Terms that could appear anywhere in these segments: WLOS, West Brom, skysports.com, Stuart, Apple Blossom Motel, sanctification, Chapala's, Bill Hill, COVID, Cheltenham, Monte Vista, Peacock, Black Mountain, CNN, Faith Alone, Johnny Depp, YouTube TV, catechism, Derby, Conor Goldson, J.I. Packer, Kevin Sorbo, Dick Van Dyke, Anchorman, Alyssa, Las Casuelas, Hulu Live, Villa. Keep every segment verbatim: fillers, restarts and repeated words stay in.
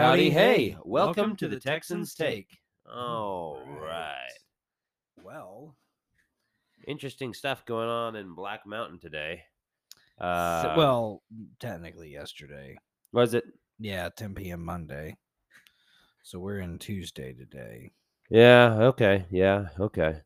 Howdy, howdy hey. hey. Welcome, Welcome to, to the Texans Take. Take. All right. right. Well. Interesting stuff going on in Black Mountain today. Uh, so, well, technically yesterday. Was it? Yeah, ten p.m. Monday. So we're in Tuesday today. Yeah, okay. Yeah, okay.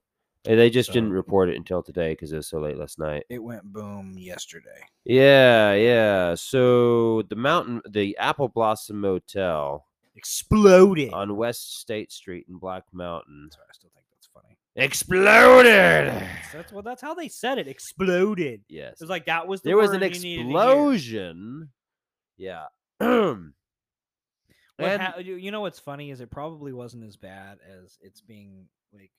And they just so, didn't report it until today because it was so late last night. It went boom yesterday. Yeah, yeah. So the mountain, the Apple Blossom Motel exploded on West State Street in Black Mountain. Sorry, I still think that's funny. Exploded. So that's well. That's how they said it. Exploded. Yes. It was like that was the there word was an explosion. Yeah. And, ha- you know what's funny is it probably wasn't as bad as it's being like.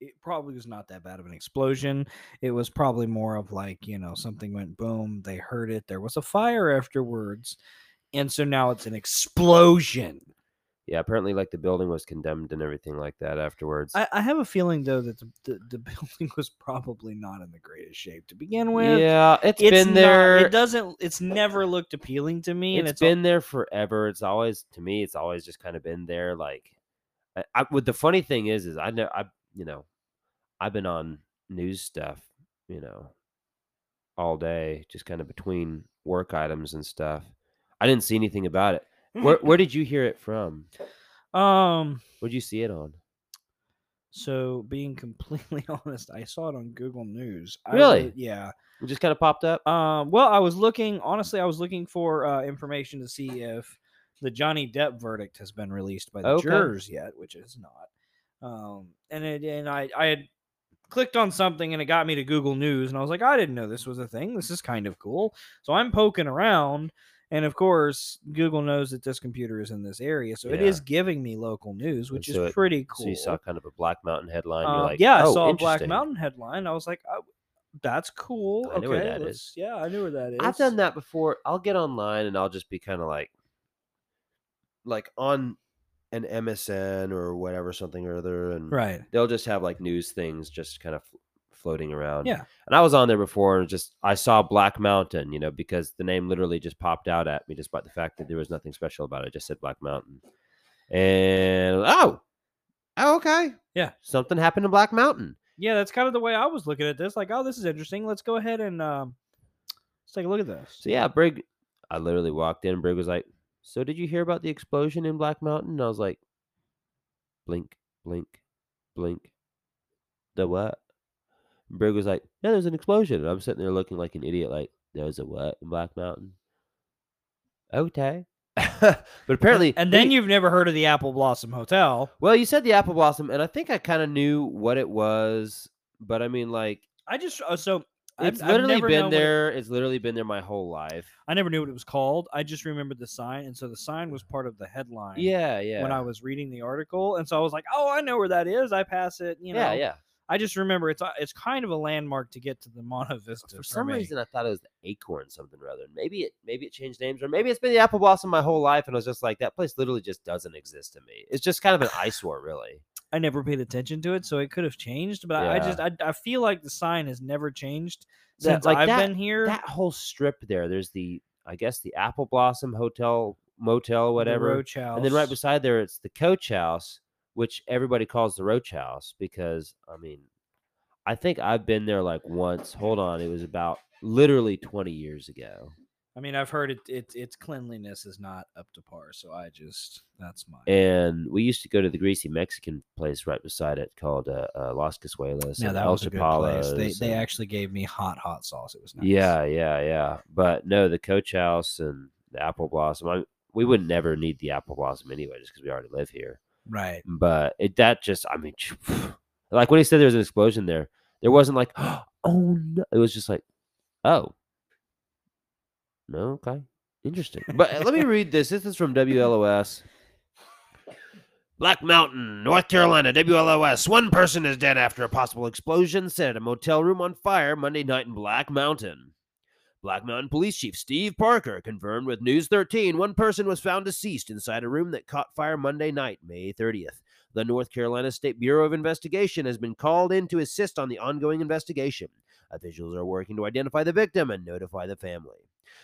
It probably was not that bad of an explosion. It was probably more of like, you know, something went boom. They heard it. There was a fire afterwards. And so now it's an explosion. Yeah, apparently like the building was condemned and everything like that afterwards. I, I have a feeling, though, that the, the, the building was probably not in the greatest shape to begin with. Yeah, it's, it's been not, there. It doesn't. It's never looked appealing to me. It's, and it's been al- there forever. It's always, to me, it's always just kind of been there. Like, I, I, what the funny thing is, is I know I. You know, I've been on news stuff, you know, all day, just kind of between work items and stuff. I didn't see anything about it. Where where did you hear it from? Um, where'd you see it on? So, being completely honest, I saw it on Google News. Really? I, yeah. It just kind of popped up? Um, well, I was looking, honestly, I was looking for uh, information to see if the Johnny Depp verdict has been released by the okay. jurors yet, which is not. Um, and it, and I, I had clicked on something and it got me to Google News and I was like, I didn't know this was a thing. This is kind of cool. So I'm poking around and of course Google knows that this computer is in this area. So yeah. it is giving me local news, which so is it, pretty cool. So you saw kind of a Black Mountain headline. Um, you're like, yeah, oh, I saw a Black Mountain headline. I was like, oh, that's cool. I okay. Knew where that is. Yeah. I knew where that is. I've done that before. I'll get online and I'll just be kind of like, like on an M S N or whatever, something or other. And right. they'll just have like news things just kind of f- floating around. Yeah. And I was on there before and just, I saw Black Mountain, you know, because the name literally just popped out at me despite the fact that there was nothing special about it. It just said Black Mountain. And, oh, oh, okay. Yeah. Something happened in Black Mountain. Yeah. That's kind of the way I was looking at this. Like, oh, this is interesting. Let's go ahead and um, let's take a look at this. So yeah, Brig, I literally walked in and Brig was like, so did you hear about the explosion in Black Mountain? And I was like, blink, blink, blink. The what? And Brig was like, yeah, there's an explosion. And I'm sitting there looking like an idiot, like, there was a what in Black Mountain? Okay. But apparently... And then he, you've never heard of the Apple Blossom Hotel. Well, you said the Apple Blossom, and I think I kind of knew what it was. But I mean, like... I just... Uh, so... It's I've, literally I've been there. It, it's literally been there my whole life. I never knew what it was called. I just remembered the sign. And so the sign was part of the headline. Yeah, yeah. When I was reading the article. And so I was like, oh, I know where that is. I pass it. You know, yeah, yeah. I just remember it's it's kind of a landmark to get to the Monte Vista. For some for reason, I thought it was the Acorn something rather. Maybe it maybe it changed names. Or maybe it's been the Apple Blossom my whole life. And I was just like, that place literally just doesn't exist to me. It's just kind of an eyesore, really. I never paid attention to it, so it could have changed. But yeah. I just, I, I feel like the sign has never changed since that, like I've that, been here. That whole strip there, there's the, I guess, the Apple Blossom Hotel, Motel, whatever. The Roach House. And then right beside there, it's the Coach House, which everybody calls the Roach House because, I mean, I think I've been there like once. Hold on. It was about literally twenty years ago. I mean, I've heard it, it. Its cleanliness is not up to par, so I just that's my. And we used to go to the greasy Mexican place right beside it called uh, uh, Las Casuelas. Yeah, that El was Chapala's. A good place. They they actually gave me hot hot sauce. It was nice. Yeah, yeah, yeah. But no, the Coach House and the Apple Blossom. I, we would never need the Apple Blossom anyway, just because we already live here. Right. But it that just I mean, like when he said there was an explosion there, there wasn't like oh no, it was just like oh. No, okay. Interesting. But let me read this. This is from W L O S. Black Mountain, North Carolina, W L O S. One person is dead after a possible explosion set at a motel room on fire Monday night in Black Mountain. Black Mountain Police Chief Steve Parker confirmed with News thirteen one person was found deceased inside a room that caught fire Monday night, May thirtieth. The North Carolina State Bureau of Investigation has been called in to assist on the ongoing investigation. Officials are working to identify the victim and notify the family.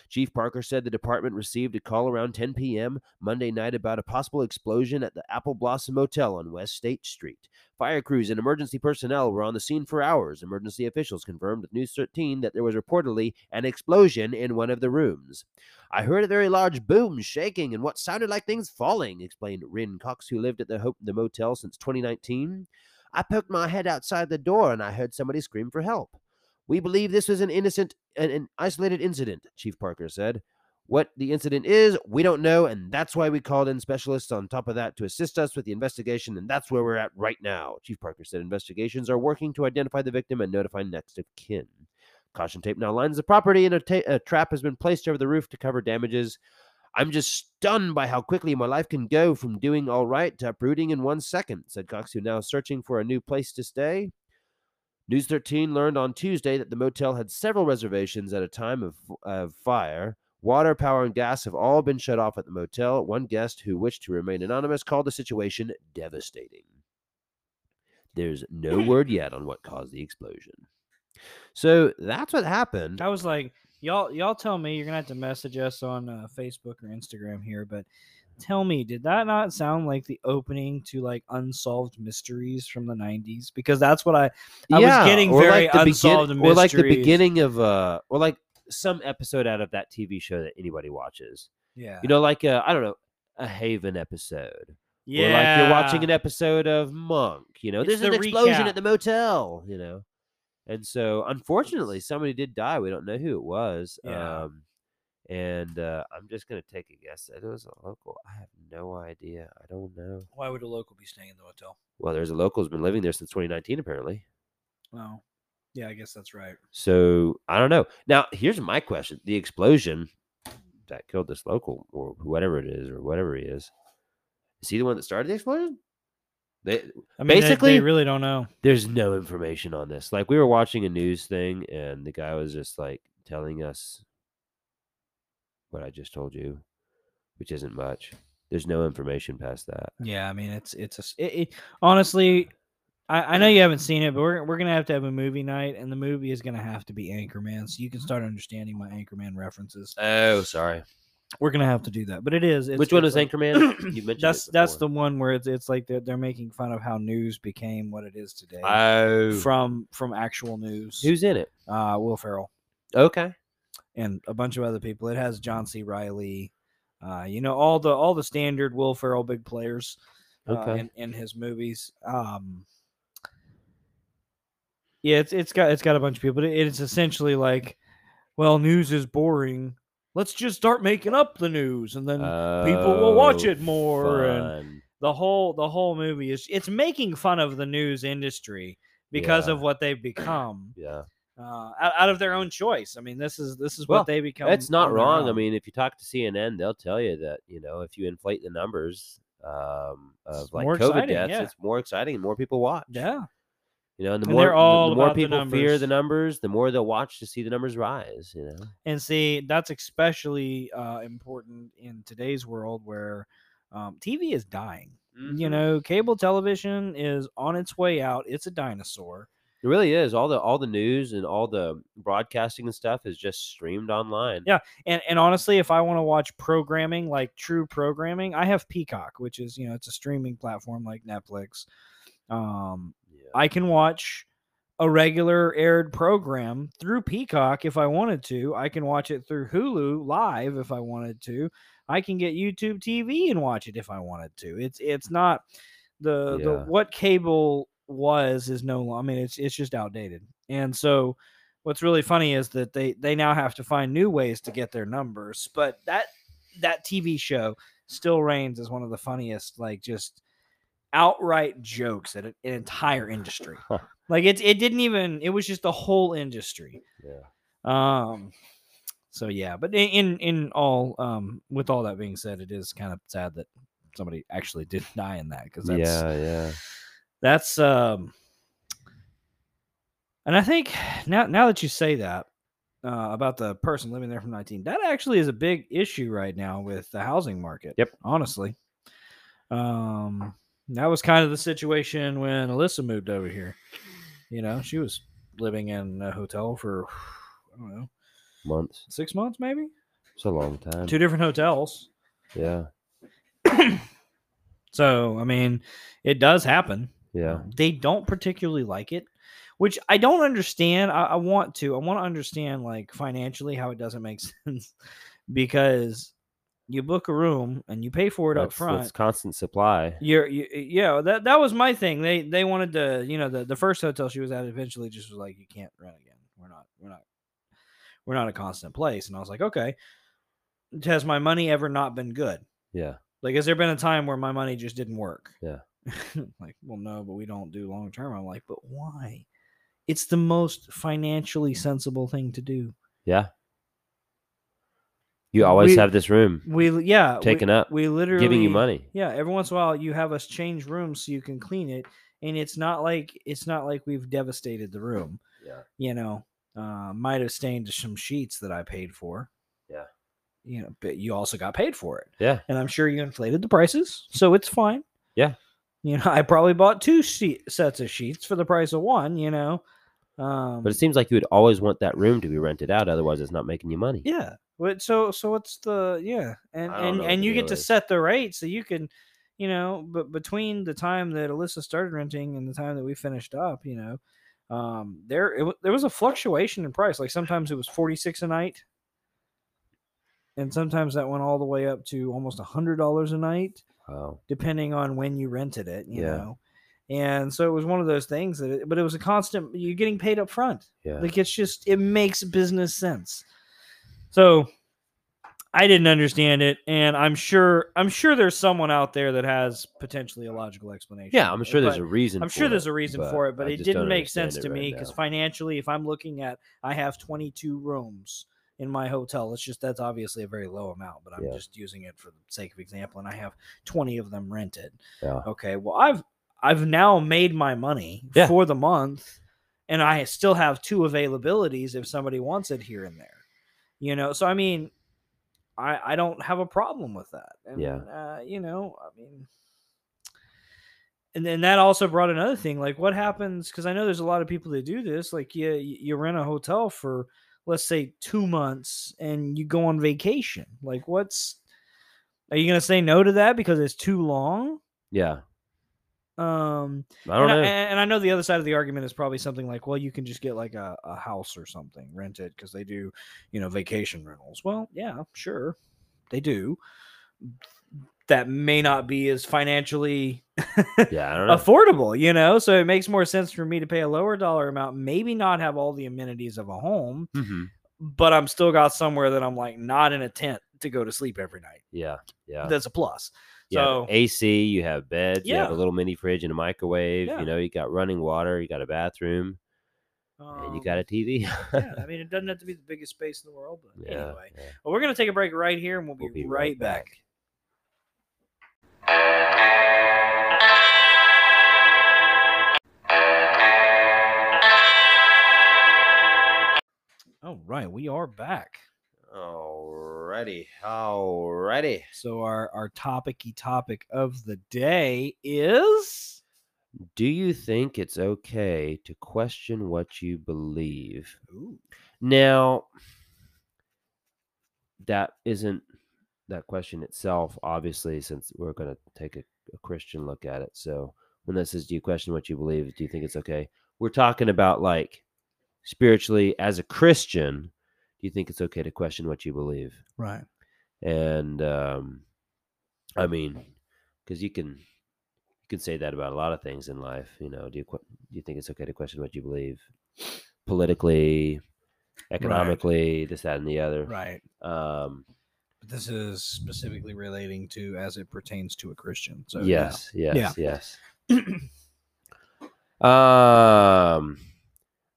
Chief Parker said the department received a call around ten p.m. Monday night about a possible explosion at the Apple Blossom Motel on West State Street. Fire crews and emergency personnel were on the scene for hours. Emergency officials confirmed with News thirteen that there was reportedly an explosion in one of the rooms. I heard a very large boom, shaking, and what sounded like things falling, explained Wren Cox, who lived at the, Hope, the motel since twenty nineteen. I poked my head outside the door, and I heard somebody scream for help. We believe this was an innocent, an, an isolated incident, Chief Parker said. What the incident is, we don't know, and that's why we called in specialists on top of that to assist us with the investigation, and that's where we're at right now. Chief Parker said investigations are working to identify the victim and notify next of kin. Caution tape now lines the property, and a, ta- a trap has been placed over the roof to cover damages. I'm just stunned by how quickly my life can go from doing all right to uprooting in one second, said Cox, who now is searching for a new place to stay. News thirteen learned on Tuesday that the motel had several reservations at a time of, of fire. Water, power, and gas have all been shut off at the motel. One guest, who wished to remain anonymous, called the situation devastating. There's no word yet on what caused the explosion. So that's what happened. I was like... Y'all y'all tell me, you're going to have to message us on uh, Facebook or Instagram here, but tell me, did that not sound like the opening to like Unsolved Mysteries from the nineties? Because that's what I, I yeah, was getting very like Unsolved begin- Mysteries. Or like the beginning of, uh, or like some episode out of that T V show that anybody watches. Yeah. You know, like, a, I don't know, a Haven episode. Yeah. Or like you're watching an episode of Monk, you know, it's there's the an explosion recap. At the motel, you know. And so, unfortunately, somebody did die. We don't know who it was. Yeah. Um, and uh, I'm just going to take a guess. It was a local. I have no idea. I don't know. Why would a local be staying in the hotel? Well, there's a local who's been living there since twenty nineteen, apparently. Oh. Yeah, I guess that's right. So, I don't know. Now, here's my question. The explosion that killed this local, or whatever it is, or whatever he is, is he the one that started the explosion? They, I mean, basically, they, they really don't know. There's no information on this. Like, we were watching a news thing, and the guy was just like telling us what I just told you, which isn't much. There's no information past that. Yeah, I mean, it's it's a, it, it, honestly, I, I know you haven't seen it, but we're we're gonna have to have a movie night, and the movie is gonna have to be Anchorman, so you can start understanding my Anchorman references. Oh, sorry. We're gonna have to do that, but it is. It's, Which one is like, Anchorman? You mentioned that's that's the one where it's it's like they're, they're making fun of how news became what it is today. Oh, from from actual news. Who's in it? Uh, Will Ferrell. Okay, and a bunch of other people. It has John C. Reilly. Uh, you know all the all the standard Will Ferrell big players. Uh, okay, in, in his movies. Um, yeah, it's it's got it's got a bunch of people. But it, it's essentially like, well, news is boring. Let's just start making up the news, and then oh, people will watch it more. Fun. And the whole the whole movie is it's making fun of the news industry because yeah. of what they've become. Yeah, uh, out, out of their own choice. I mean, this is this is well, what they become. It's not wrong. I mean, if you talk to C N N, they'll tell you that you know if you inflate the numbers um, of it's like COVID exciting, deaths, yeah. it's more exciting and more people watch. Yeah, you know, and the and more all the more people the fear the numbers, the more they'll watch to see the numbers rise, you know. And see, that's especially uh, important in today's world where um, T V is dying. Mm-hmm. You know, cable television is on its way out. It's a dinosaur. It really is. All the all the news and all the broadcasting and stuff is just streamed online. Yeah, and and honestly, if I want to watch programming, like true programming, I have Peacock, which is, you know, it's a streaming platform like Netflix. Um I can watch a regular aired program through Peacock if I wanted to. I can watch it through Hulu Live if I wanted to. I can get YouTube T V and watch it if I wanted to. It's it's not the, yeah. the what cable was is no longer. I mean, it's it's just outdated. And so what's really funny is that they, they now have to find new ways to get their numbers. But that that T V show still reigns as one of the funniest, like just outright jokes at an entire industry. Like it, it didn't even, it was just the whole industry. Yeah. Um, so yeah, but in, in all, um, with all that being said, it is kind of sad that somebody actually did die in that. Cause that's, yeah, yeah. that's, um, and I think now, now that you say that, Uh, about the person living there from nineteen, that actually is a big issue right now with the housing market. Yep. Honestly. Um, That was kind of the situation when Alyssa moved over here. You know, she was living in a hotel for, I don't know, months. Six months, maybe? It's a long time. Two different hotels. Yeah. So, I mean, it does happen. Yeah. They don't particularly like it, which I don't understand. I, I want to. I want to understand, like, financially how it doesn't make sense because you book a room and you pay for it that's, up front. It's constant supply. You're, you, yeah, that that was my thing. They they wanted to, you know, the, the first hotel she was at eventually just was like, you can't rent again. We're not, we're not, we're not a constant place. And I was like, okay, has my money ever not been good? Yeah. Like, has there been a time where my money just didn't work? Yeah. Like, well, no, but we don't do long term. I'm like, but why? It's the most financially sensible thing to do. Yeah. You always we, have this room. We yeah, taken we, up. We literally giving you money. Yeah, every once in a while you have us change rooms so you can clean it, and it's not like it's not like we've devastated the room. Yeah. You know, uh, might have stained some sheets that I paid for. Yeah. You know, but you also got paid for it. Yeah. And I'm sure you inflated the prices, so it's fine. Yeah. You know, I probably bought two she- sets of sheets for the price of one, you know. Um, but it seems like you would always want that room to be rented out, otherwise it's not making you money. Yeah. But so so what's the yeah and and, and you get is. to set the rate so you can, you know, but between the time that Alyssa started renting and the time that we finished up, you know, um, there it, there was a fluctuation in price. Like sometimes it was forty-six a night, and sometimes that went all the way up to almost a hundred dollars a night, wow. depending on when you rented it, you yeah. know. And so it was one of those things that, it, but it was a constant. You're getting paid up front. Yeah, like it's just it makes business sense. So I didn't understand it, and I'm sure I'm sure there's someone out there that has potentially a logical explanation. Yeah, I'm sure there's a reason. I'm sure there's a reason for it, but it didn't make sense to me because financially, if I'm looking at, I have twenty-two rooms in my hotel. It's just that's obviously a very low amount, but I'm yeah. just using it for the sake of example, and I have twenty of them rented. Yeah. Okay, well, I've I've now made my money yeah. for the month, and I still have two availabilities if somebody wants it here and there. You know, so I mean, I I don't have a problem with that. And, yeah. Uh, you know, I mean, and then that also brought another thing. Like, what happens? Because I know there's a lot of people that do this. Like, you you rent a hotel for let's say two months, and you go on vacation. Like, what's are you gonna say no to that because it's too long? Yeah. Um, I don't and, know. I, and I know the other side of the argument is probably something like, well, you can just get like a, a house or something rented because they do, you know, vacation rentals. Well, yeah, sure, they do. That may not be as financially yeah, I don't know. affordable, you know, so it makes more sense for me to pay a lower dollar amount, maybe not have all the amenities of a home, mm-hmm. but I'm still got somewhere that I'm like not in a tent to go to sleep every night. Yeah, yeah, that's a plus. You so have A C, you have beds, yeah. you have a little mini fridge and a microwave. Yeah. You know, you got running water, you got a bathroom, um, and you got a T V. Yeah, I mean, it doesn't have to be the biggest space in the world, but yeah, anyway. Yeah. Well, we're gonna take a break right here, and we'll be, we'll be right, right back. back. All right, we are back. Oh. Alrighty, alrighty. So our, our topic-y topic of the day is... Do you think it's okay to question what you believe? Ooh. Now, that isn't that question itself, obviously, since we're going to take a, a Christian look at it. So when this is, do you question what you believe? Do you think it's okay? We're talking about, like, spiritually, as a Christian... You think it's okay to question what you believe, right? And um, I mean, because you can you can say that about a lot of things in life. You know, do you do you think it's okay to question what you believe politically, economically, right. this, that, and the other, right? Um, but this is specifically relating to as it pertains to a Christian. So yes, yeah. yes, yeah. yes. um.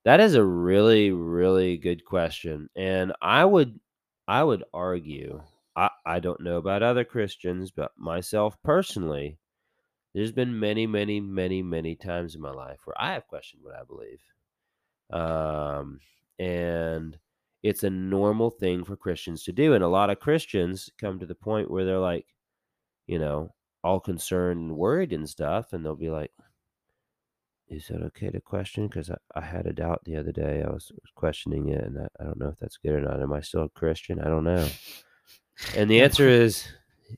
That is a really, really good question. And I would I would argue, I, I don't know about other Christians, but myself personally, there's been many, many, many, many times in my life where I have questioned what I believe. Um, and it's a normal thing for Christians to do. And a lot of Christians come to the point where they're like, you know, all concerned and worried and stuff. And they'll be like, Is that okay to question? Because I, I had a doubt the other day. I was questioning it, and I, I don't know if that's good or not. Am I still a Christian? I don't know. And the answer is,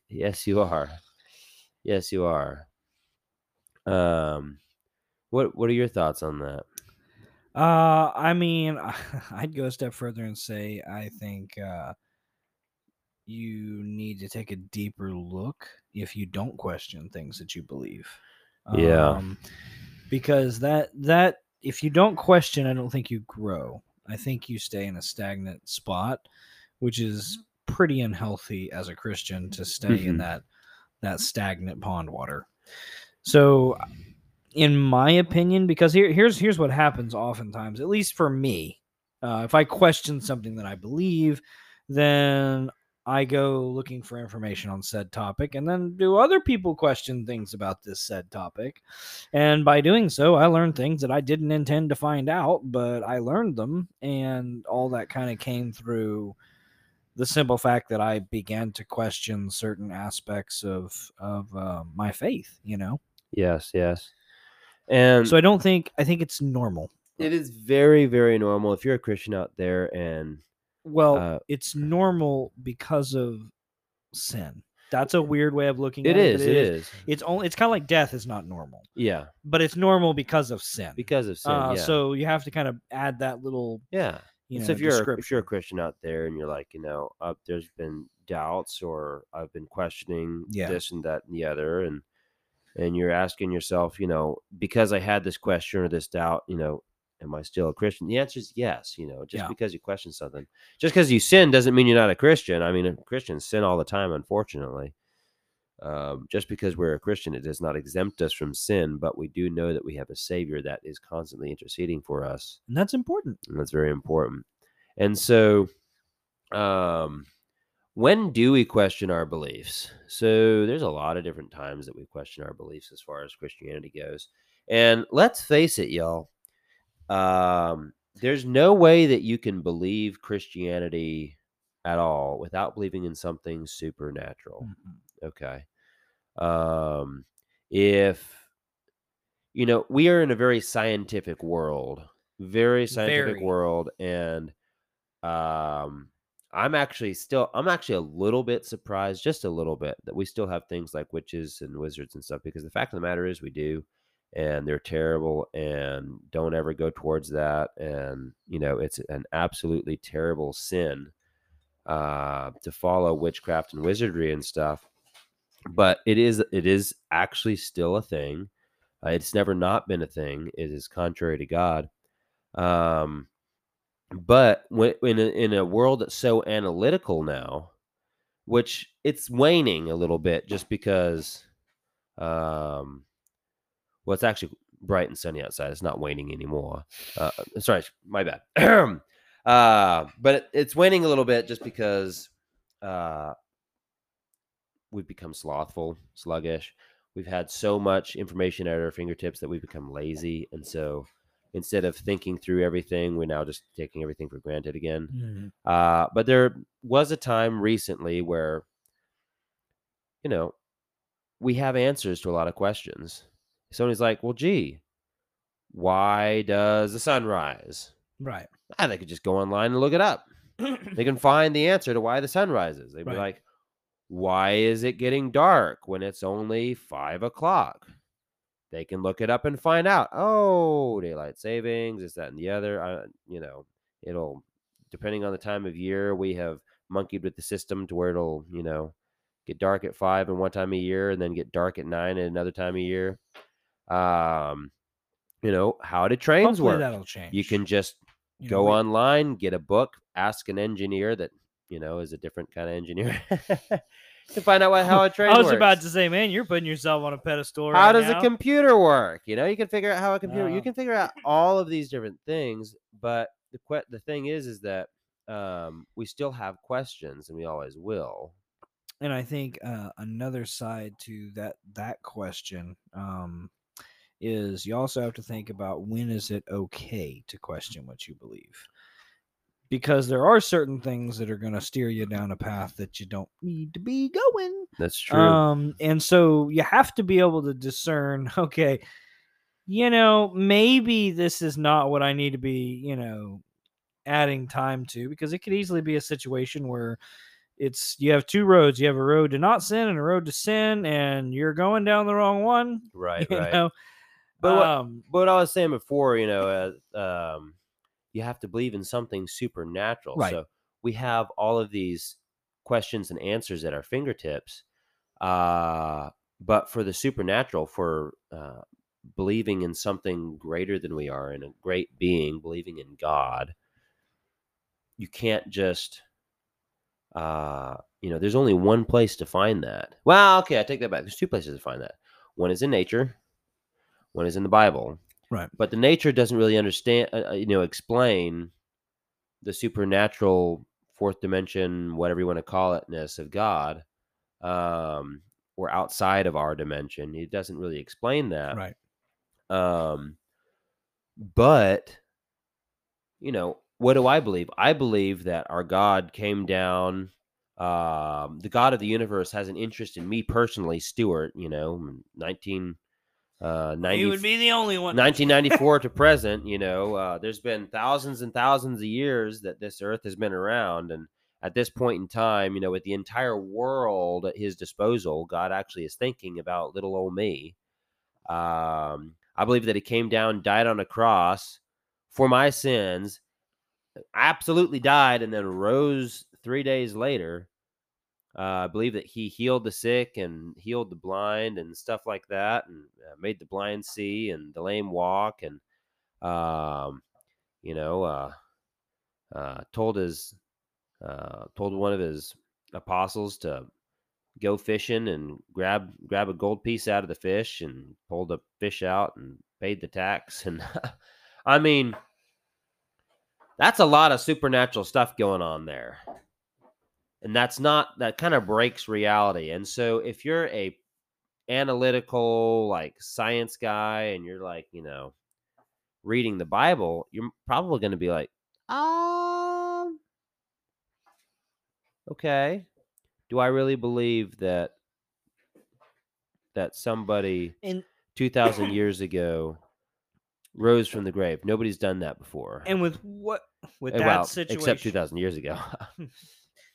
yes, you are. Yes, you are. Um, what what are your thoughts on that? Uh, I mean, I'd go a step further and say I think uh, you need to take a deeper look if you don't question things that you believe. Yeah. Um, Because that that if you don't question, I don't think you grow. I think you stay in a stagnant spot, which is pretty unhealthy as a Christian to stay mm-hmm. in that that stagnant pond water. So, in my opinion, because here here's here's what happens oftentimes, at least for me, uh, if I question something that I believe, then I go looking for information on said topic, and then do other people question things about this said topic? And by doing so, I learned things that I didn't intend to find out, but I learned them, and all that kind of came through the simple fact that I began to question certain aspects of of uh, my faith, you know? Yes, yes. And so I don't think, I think it's normal. It is very, very normal. If you're a Christian out there and... Well, uh, it's normal because of sin. That's a weird way of looking at it. It is, it is. It's only it's kind of like death is not normal. Yeah. But it's normal because of sin. Because of sin, uh, yeah. So you have to kind of add that little yeah. You know, so if you're, if you're a Christian out there and you're like, you know, uh, there's been doubts or I've been questioning yeah. this and that and the other, and and you're asking yourself, you know, because I had this question or this doubt, you know, am I still a Christian? The answer is yes. You know, just yeah. because you question something, just because you sin doesn't mean you're not a Christian. I mean, Christians sin all the time, unfortunately. Um, just because we're a Christian, it does not exempt us from sin, but we do know that we have a Savior that is constantly interceding for us. And that's important. And that's very important. And so, um, when do we question our beliefs? So there's a lot of different times that we question our beliefs as far as Christianity goes. And let's face it, y'all. Um, there's no way that you can believe Christianity at all without believing in something supernatural. Mm-hmm. Okay. Um, if, you know, we are in a very scientific world, very scientific very. world. And, um, I'm actually still, I'm actually a little bit surprised, just a little bit, that we still have things like witches and wizards and stuff, because the fact of the matter is we do. And they're terrible, and don't ever go towards that. And, you know, it's an absolutely terrible sin uh, to follow witchcraft and wizardry and stuff. But it is it is actually still a thing. Uh, it's never not been a thing. It is contrary to God. Um, but when, in, a, in a world that's so analytical now, which it's waning a little bit just because... Um, Well, it's actually bright and sunny outside. It's not waning anymore. Uh, sorry, my bad. uh, but it, it's waning a little bit just because uh, we've become slothful, sluggish. We've had so much information at our fingertips that we've become lazy. And so instead of thinking through everything, we're now just taking everything for granted again. Mm-hmm. Uh, but there was a time recently where, you know, we have answers to a lot of questions. Somebody's like, well, gee, why does the sun rise? Right. Ah, they could just go online and look it up. They can find the answer to why the sun rises. They'd right. be like, why is it getting dark when it's only five o'clock? They can look it up and find out. Oh, daylight savings, this, that, and the other. I, you know, it'll, depending on the time of year, we have monkeyed with the system to where it'll, you know, get dark at five and one time a year and then get dark at nine and another time a year. Um, you know, how do trains Hopefully work? That'll change. You can just you go know, online, get a book, ask an engineer that, you know, is a different kind of engineer to find out what, how a train works. I was works. about to say, man, you're putting yourself on a pedestal. How right does now. a computer work? You know, you can figure out how a computer, uh, you can figure out all of these different things. But the que- the thing is, is that, um, we still have questions and we always will. And I think, uh, another side to that, that question, um, is you also have to think about when is it okay to question what you believe, because there are certain things that are going to steer you down a path that you don't need to be going. That's true. Um, and so you have to be able to discern, okay, you know, maybe this is not what I need to be, you know, adding time to, because it could easily be a situation where it's, you have two roads. You have a road to not sin and a road to sin, and you're going down the wrong one. Right, you right. know? But what, um, but what I was saying before, you know, uh, um, you have to believe in something supernatural. Right. So we have all of these questions and answers at our fingertips. Uh, but for the supernatural, for uh, believing in something greater than we are, in a great being, believing in God, you can't just, uh, you know, there's only one place to find that. Well, okay, I take that back. There's two places to find that. One is in nature. One is in the Bible. Right. But the nature doesn't really understand, uh, you know, explain the supernatural fourth dimension, whatever you want to call it-ness of God, um, or outside of our dimension. It doesn't really explain that. Right. Um, but, you know, what do I believe? I believe that our God came down. Um, the God of the universe has an interest in me personally, Stuart, you know, nineteen... Uh, ninety, you would be the only one. nineteen ninety-four to present, you know, uh, there's been thousands and thousands of years that this earth has been around. And at this point in time, you know, with the entire world at his disposal, God actually is thinking about little old me. Um, I believe that he came down, died on a cross for my sins, absolutely died, and then rose three days later. Uh, I believe that he healed the sick and healed the blind and stuff like that, and uh, made the blind see and the lame walk, and um, you know, uh, uh, told his uh, told one of his apostles to go fishing and grab grab a gold piece out of the fish, and pulled the fish out and paid the tax. And I mean, that's a lot of supernatural stuff going on there. And that's not, that kind of breaks reality. And so if you're a analytical, like, science guy, and you're like, you know, reading the Bible, you're probably going to be like, um, okay, do I really believe that, that somebody and- two thousand years ago rose from the grave? Nobody's done that before. And with what, with that well, situation. Except two thousand years ago.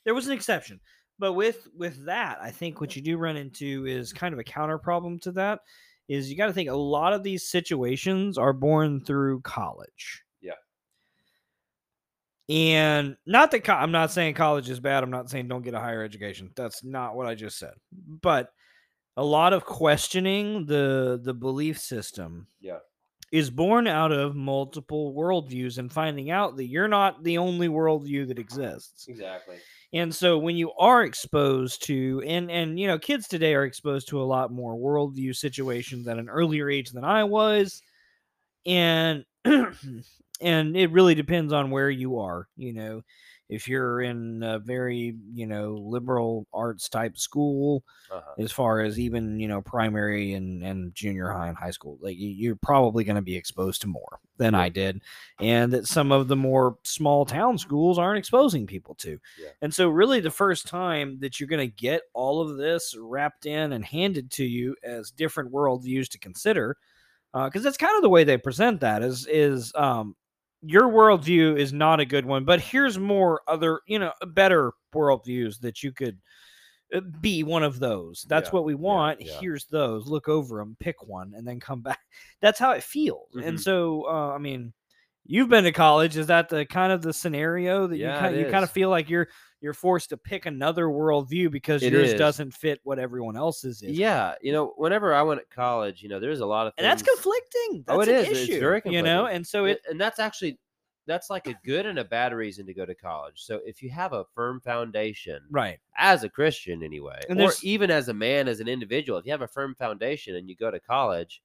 There was an exception, but with with that, I think what you do run into is kind of a counter problem to that, is you got to think a lot of these situations are born through college. Yeah. And not that co- I'm not saying college is bad. I'm not saying don't get a higher education. That's not what I just said. But a lot of questioning the the belief system. Yeah. Is born out of multiple worldviews and finding out that you're not the only worldview that exists. Exactly. And so when you are exposed to, and, and you know, kids today are exposed to a lot more worldview situations at an earlier age than I was. And, and it really depends on where you are. You know, if you're in a very, you know, liberal arts type school, uh-huh. as far as even, you know, primary and, and junior high and high school, like you're probably going to be exposed to more than yeah. I did. And that some of the more small town schools aren't exposing people to. Yeah. And so really the first time that you're going to get all of this wrapped in and handed to you as different worldviews to consider, uh, cause that's kind of the way they present that is, is, um, your worldview is not a good one, but here's more other, you know, better worldviews that you could be one of those. That's yeah, what we want. Yeah, yeah. Here's those. Look over them, pick one, and then come back. That's how it feels. Mm-hmm. And so, uh, I mean, you've been to college. Is that the kind of the scenario that yeah, you kind, you kind of feel like you're you're forced to pick another worldview because it yours is. doesn't fit what everyone else's is? Yeah, you know, whenever I went to college, you know, there's a lot of things. And that's conflicting. That's oh, it an is. Issue, it's very conflicting. You know, and so it, and that's actually that's like a good and a bad reason to go to college. So if you have a firm foundation, right, as a Christian anyway, and or even as a man, as an individual, if you have a firm foundation and you go to college,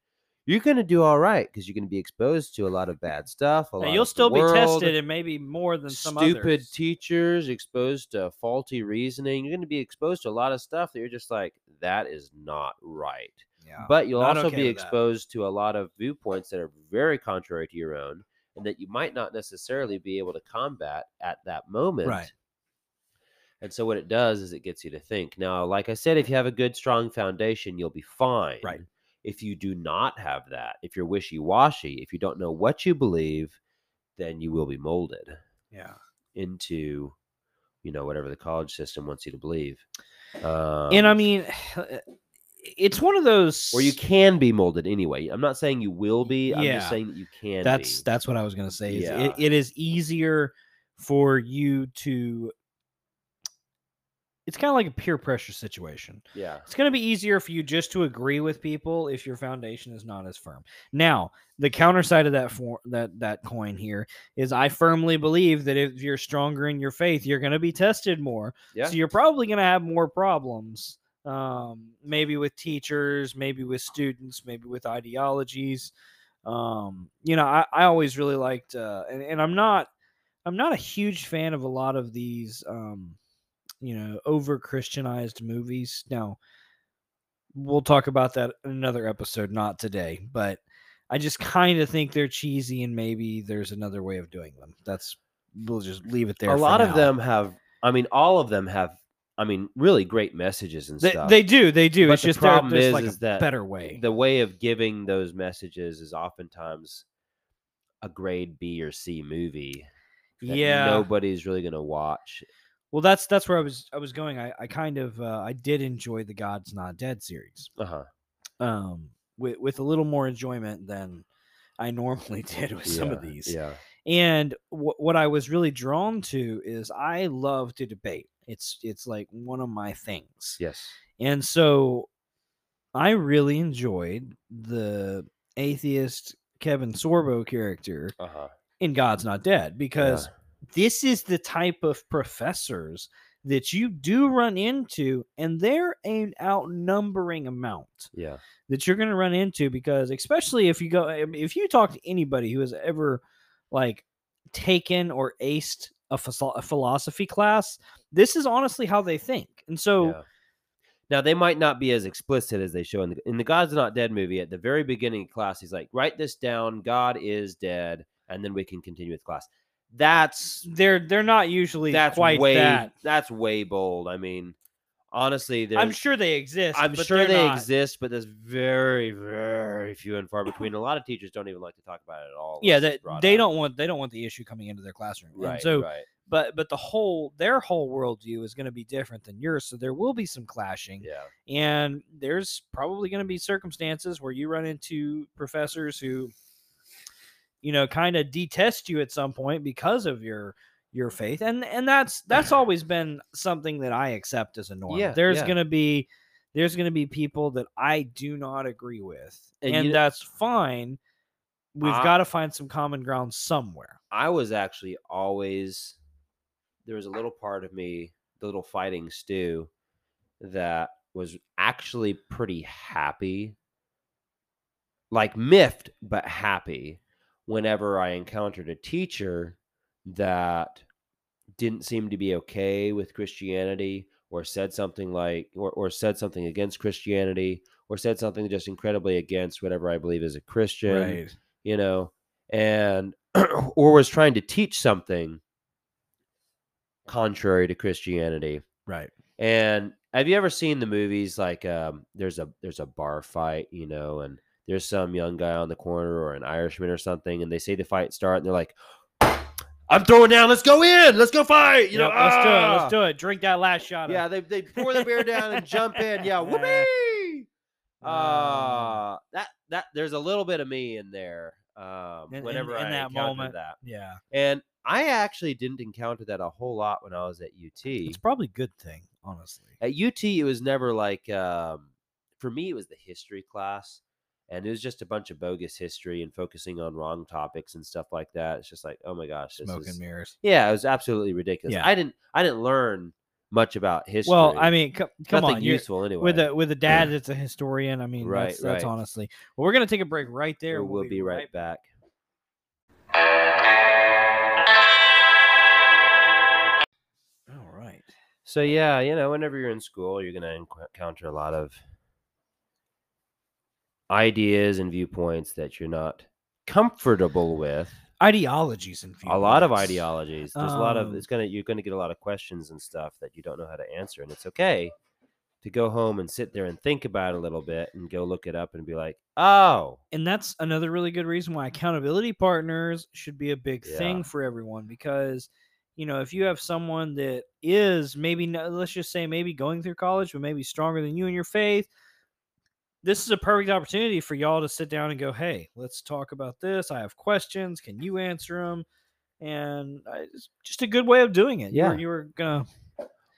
you're going to do all right because you're going to be exposed to a lot of bad stuff. A lot you'll of still world, be tested and maybe more than some others. Stupid teachers, exposed to faulty reasoning. You're going to be exposed to a lot of stuff that you're just like, that is not right. Yeah, but you'll also okay be exposed that. to a lot of viewpoints that are very contrary to your own and that you might not necessarily be able to combat at that moment. Right. And so what it does is it gets you to think. Now, like I said, if you have a good, strong foundation, you'll be fine. Right. If you do not have that, if you're wishy-washy, if you don't know what you believe, then you will be molded yeah. into, you know, whatever the college system wants you to believe. Um, and I mean, it's one of those... Or you can be molded anyway. I'm not saying you will be. I'm yeah. just saying that you can that's, be. That's what I was going to say. Is yeah. it, it is easier for you to... It's kind of like a peer pressure situation. Yeah. It's going to be easier for you just to agree with people if your foundation is not as firm. Now, the counter side of that for, that that coin here is I firmly believe that if you're stronger in your faith, you're going to be tested more. Yeah. So you're probably going to have more problems, um, maybe with teachers, maybe with students, maybe with ideologies. Um, you know, I, I always really liked, uh, and, and I'm not I'm not a huge fan of a lot of these um, – you know, over Christianized movies. Now, we'll talk about that in another episode, not today, but I just kind of think they're cheesy and maybe there's another way of doing them. That's, we'll just leave it there. A lot of them have, I mean, all of them have, I mean, really great messages and stuff. They, they do, they do. But it's the just problem is, like is a that better way. The way of giving those messages is oftentimes a grade B or C movie that yeah. nobody's really going to watch. Well, that's that's where I was I was going. I, I kind of uh, I did enjoy the God's Not Dead series, uh-huh. um, with with a little more enjoyment than I normally did with yeah, some of these. Yeah. And w- what I was really drawn to is I love to debate. It's it's like one of my things. Yes. And so I really enjoyed the atheist Kevin Sorbo character uh-huh. in God's Not Dead because. Yeah. This is the type of professors that you do run into, and they're an outnumbering amount yeah. that you're going to run into because especially if you go, if you talk to anybody who has ever like taken or aced a, ph- a philosophy class, this is honestly how they think. And so yeah. now they might not be as explicit as they show in the, in the God's Not Dead movie. At the very beginning of class, he's like, write this down. God is dead. And then we can continue with class. That's they're they're not usually that's quite way, that. That's way bold. I mean, honestly, I'm sure they exist. I'm but sure they not. exist, but there's very, very few and far between. A lot of teachers don't even like to talk about it at all. Yeah, that, they out. don't want they don't want the issue coming into their classroom. Right. And so, right. But but the whole their whole worldview is going to be different than yours, so there will be some clashing. Yeah. And there's probably going to be circumstances where you run into professors who. You know, kind of detest you at some point because of your your faith. And and that's that's always been something that I accept as a norm. Yeah, there's yeah. gonna be there's gonna be people that I do not agree with. And, and you, that's fine. We've got to find some common ground somewhere. I was actually always there was a little part of me, the little fighting stew, that was actually pretty happy. Like miffed, but happy. Whenever I encountered a teacher that didn't seem to be okay with Christianity or said something like, or, or said something against Christianity or said something just incredibly against whatever I believe is a Christian, right. you know, and, or was trying to teach something contrary to Christianity. Right. And have you ever seen the movies? Like, um, there's a, there's a bar fight, you know, and, there's some young guy on the corner or an Irishman or something, and they say the fight start, and they're like, I'm throwing down. Let's go in. Let's go fight. You yep, know, let's ah! do it. Let's do it. Drink that last shot. Yeah, up. they they pour the beer down and jump in. Yeah, whoopee. Uh, uh, that that there's a little bit of me in there um, in, whenever in, in I that encounter moment. that. Yeah. And I actually didn't encounter that a whole lot when I was at U T. It's probably a good thing, honestly. At U T, it was never like, um, for me, it was the history class. And it was just a bunch of bogus history and focusing on wrong topics and stuff like that. It's just like, oh my gosh, this smoke is, and mirrors. Yeah, it was absolutely ridiculous. Yeah. I didn't, I didn't learn much about history. Well, I mean, c- come Nothing on, useful anyway. With a with a dad yeah. that's a historian, I mean, right, that's, right. that's honestly. Well, we're gonna take a break right there. We'll, we'll be, be right, right back. All right. So yeah, you know, whenever you're in school, you're gonna encounter a lot of. Ideas and viewpoints that you're not comfortable with. Ideologies and viewpoints. A lot of ideologies. There's um, a lot of it's gonna you're gonna get a lot of questions and stuff that you don't know how to answer, and it's okay to go home and sit there and think about it a little bit and go look it up and be like, oh. And that's another really good reason why accountability partners should be a big yeah. thing for everyone, because, you know, if you have someone that is maybe, let's just say maybe going through college, but maybe stronger than you in your faith, this is a perfect opportunity for y'all to sit down and go, hey, let's talk about this. I have questions. Can you answer them? And it's just a good way of doing it. Yeah. You were going to.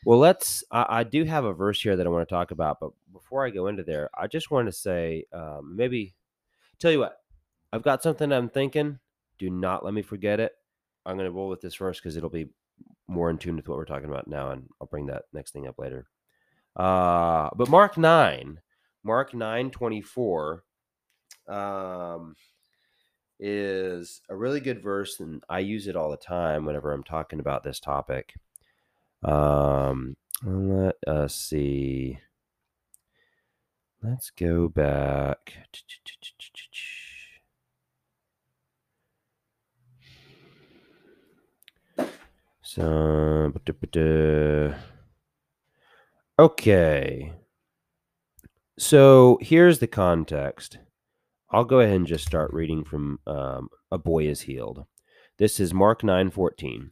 Well, let's, I, I do have a verse here that I want to talk about, but before I go into there, I just want to say, um, maybe tell you what, I've got something I'm thinking. Do not let me forget it. I'm going to roll with this verse because it'll be more in tune with what we're talking about now. And I'll bring that next thing up later. Uh, but Mark nine, Mark nine twenty-four um, is a really good verse. And I use it all the time whenever I'm talking about this topic. Um, let us see. Let's go back. So, okay. So here's the context. I'll go ahead and just start reading from, um, A Boy Is Healed. This is Mark nine fourteen.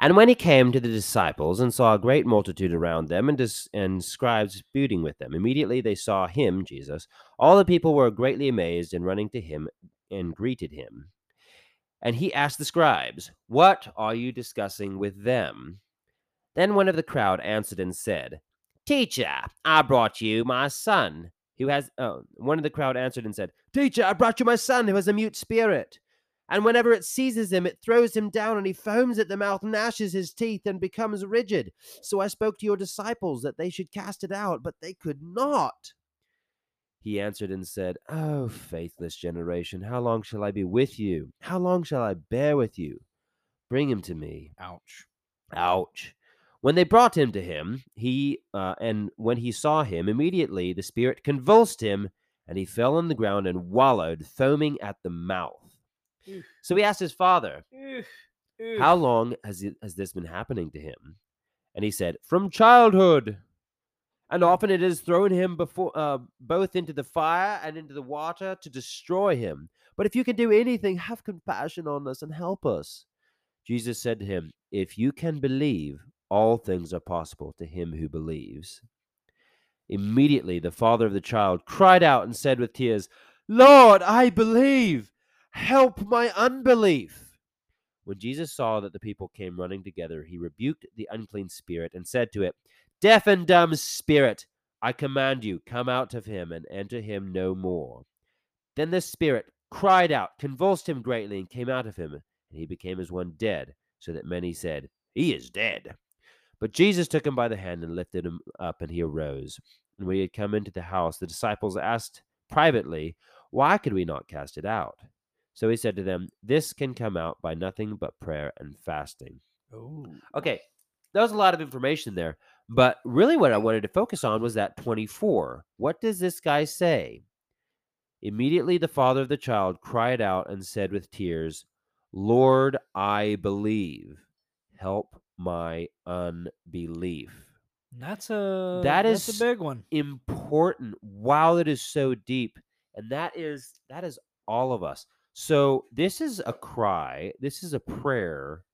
And when he came to the disciples and saw a great multitude around them and, dis- and scribes disputing with them, immediately they saw him, Jesus. All the people were greatly amazed and running to him and greeted him. And he asked the scribes, what are you discussing with them? Then one of the crowd answered and said, Teacher, I brought you my son who has... Oh, one of the crowd answered and said, Teacher, I brought you my son who has a mute spirit. And whenever it seizes him, it throws him down, and he foams at the mouth, gnashes his teeth, and becomes rigid. So I spoke to your disciples that they should cast it out, but they could not. He answered and said, Oh, faithless generation, how long shall I be with you? How long shall I bear with you? Bring him to me. Ouch. Ouch. When they brought him to him, he uh, and when he saw him, immediately the spirit convulsed him, and he fell on the ground and wallowed, foaming at the mouth. So he asked his father, how long has, it, has this been happening to him? And he said, from childhood. And often it has thrown him before, uh, both into the fire and into the water to destroy him. But if you can do anything, have compassion on us and help us. Jesus said to him, if you can believe, all things are possible to him who believes. Immediately the father of the child cried out and said with tears, Lord, I believe. Help my unbelief. When Jesus saw that the people came running together, he rebuked the unclean spirit and said to it, Deaf and dumb spirit, I command you, come out of him and enter him no more. Then the spirit cried out, convulsed him greatly, and came out of him, and he became as one dead, so that many said, He is dead. But Jesus took him by the hand and lifted him up, and he arose. And when he had come into the house, the disciples asked privately, Why could we not cast it out? So he said to them, this can come out by nothing but prayer and fasting. Ooh. Okay, that was a lot of information there. But really what I wanted to focus on was that twenty-four. What does this guy say? Immediately the father of the child cried out and said with tears, Lord, I believe. Help my unbelief. That's a, that is that's a big one. Important. Wow, that is so deep. And that is that is all of us. So this is a cry, this is a prayer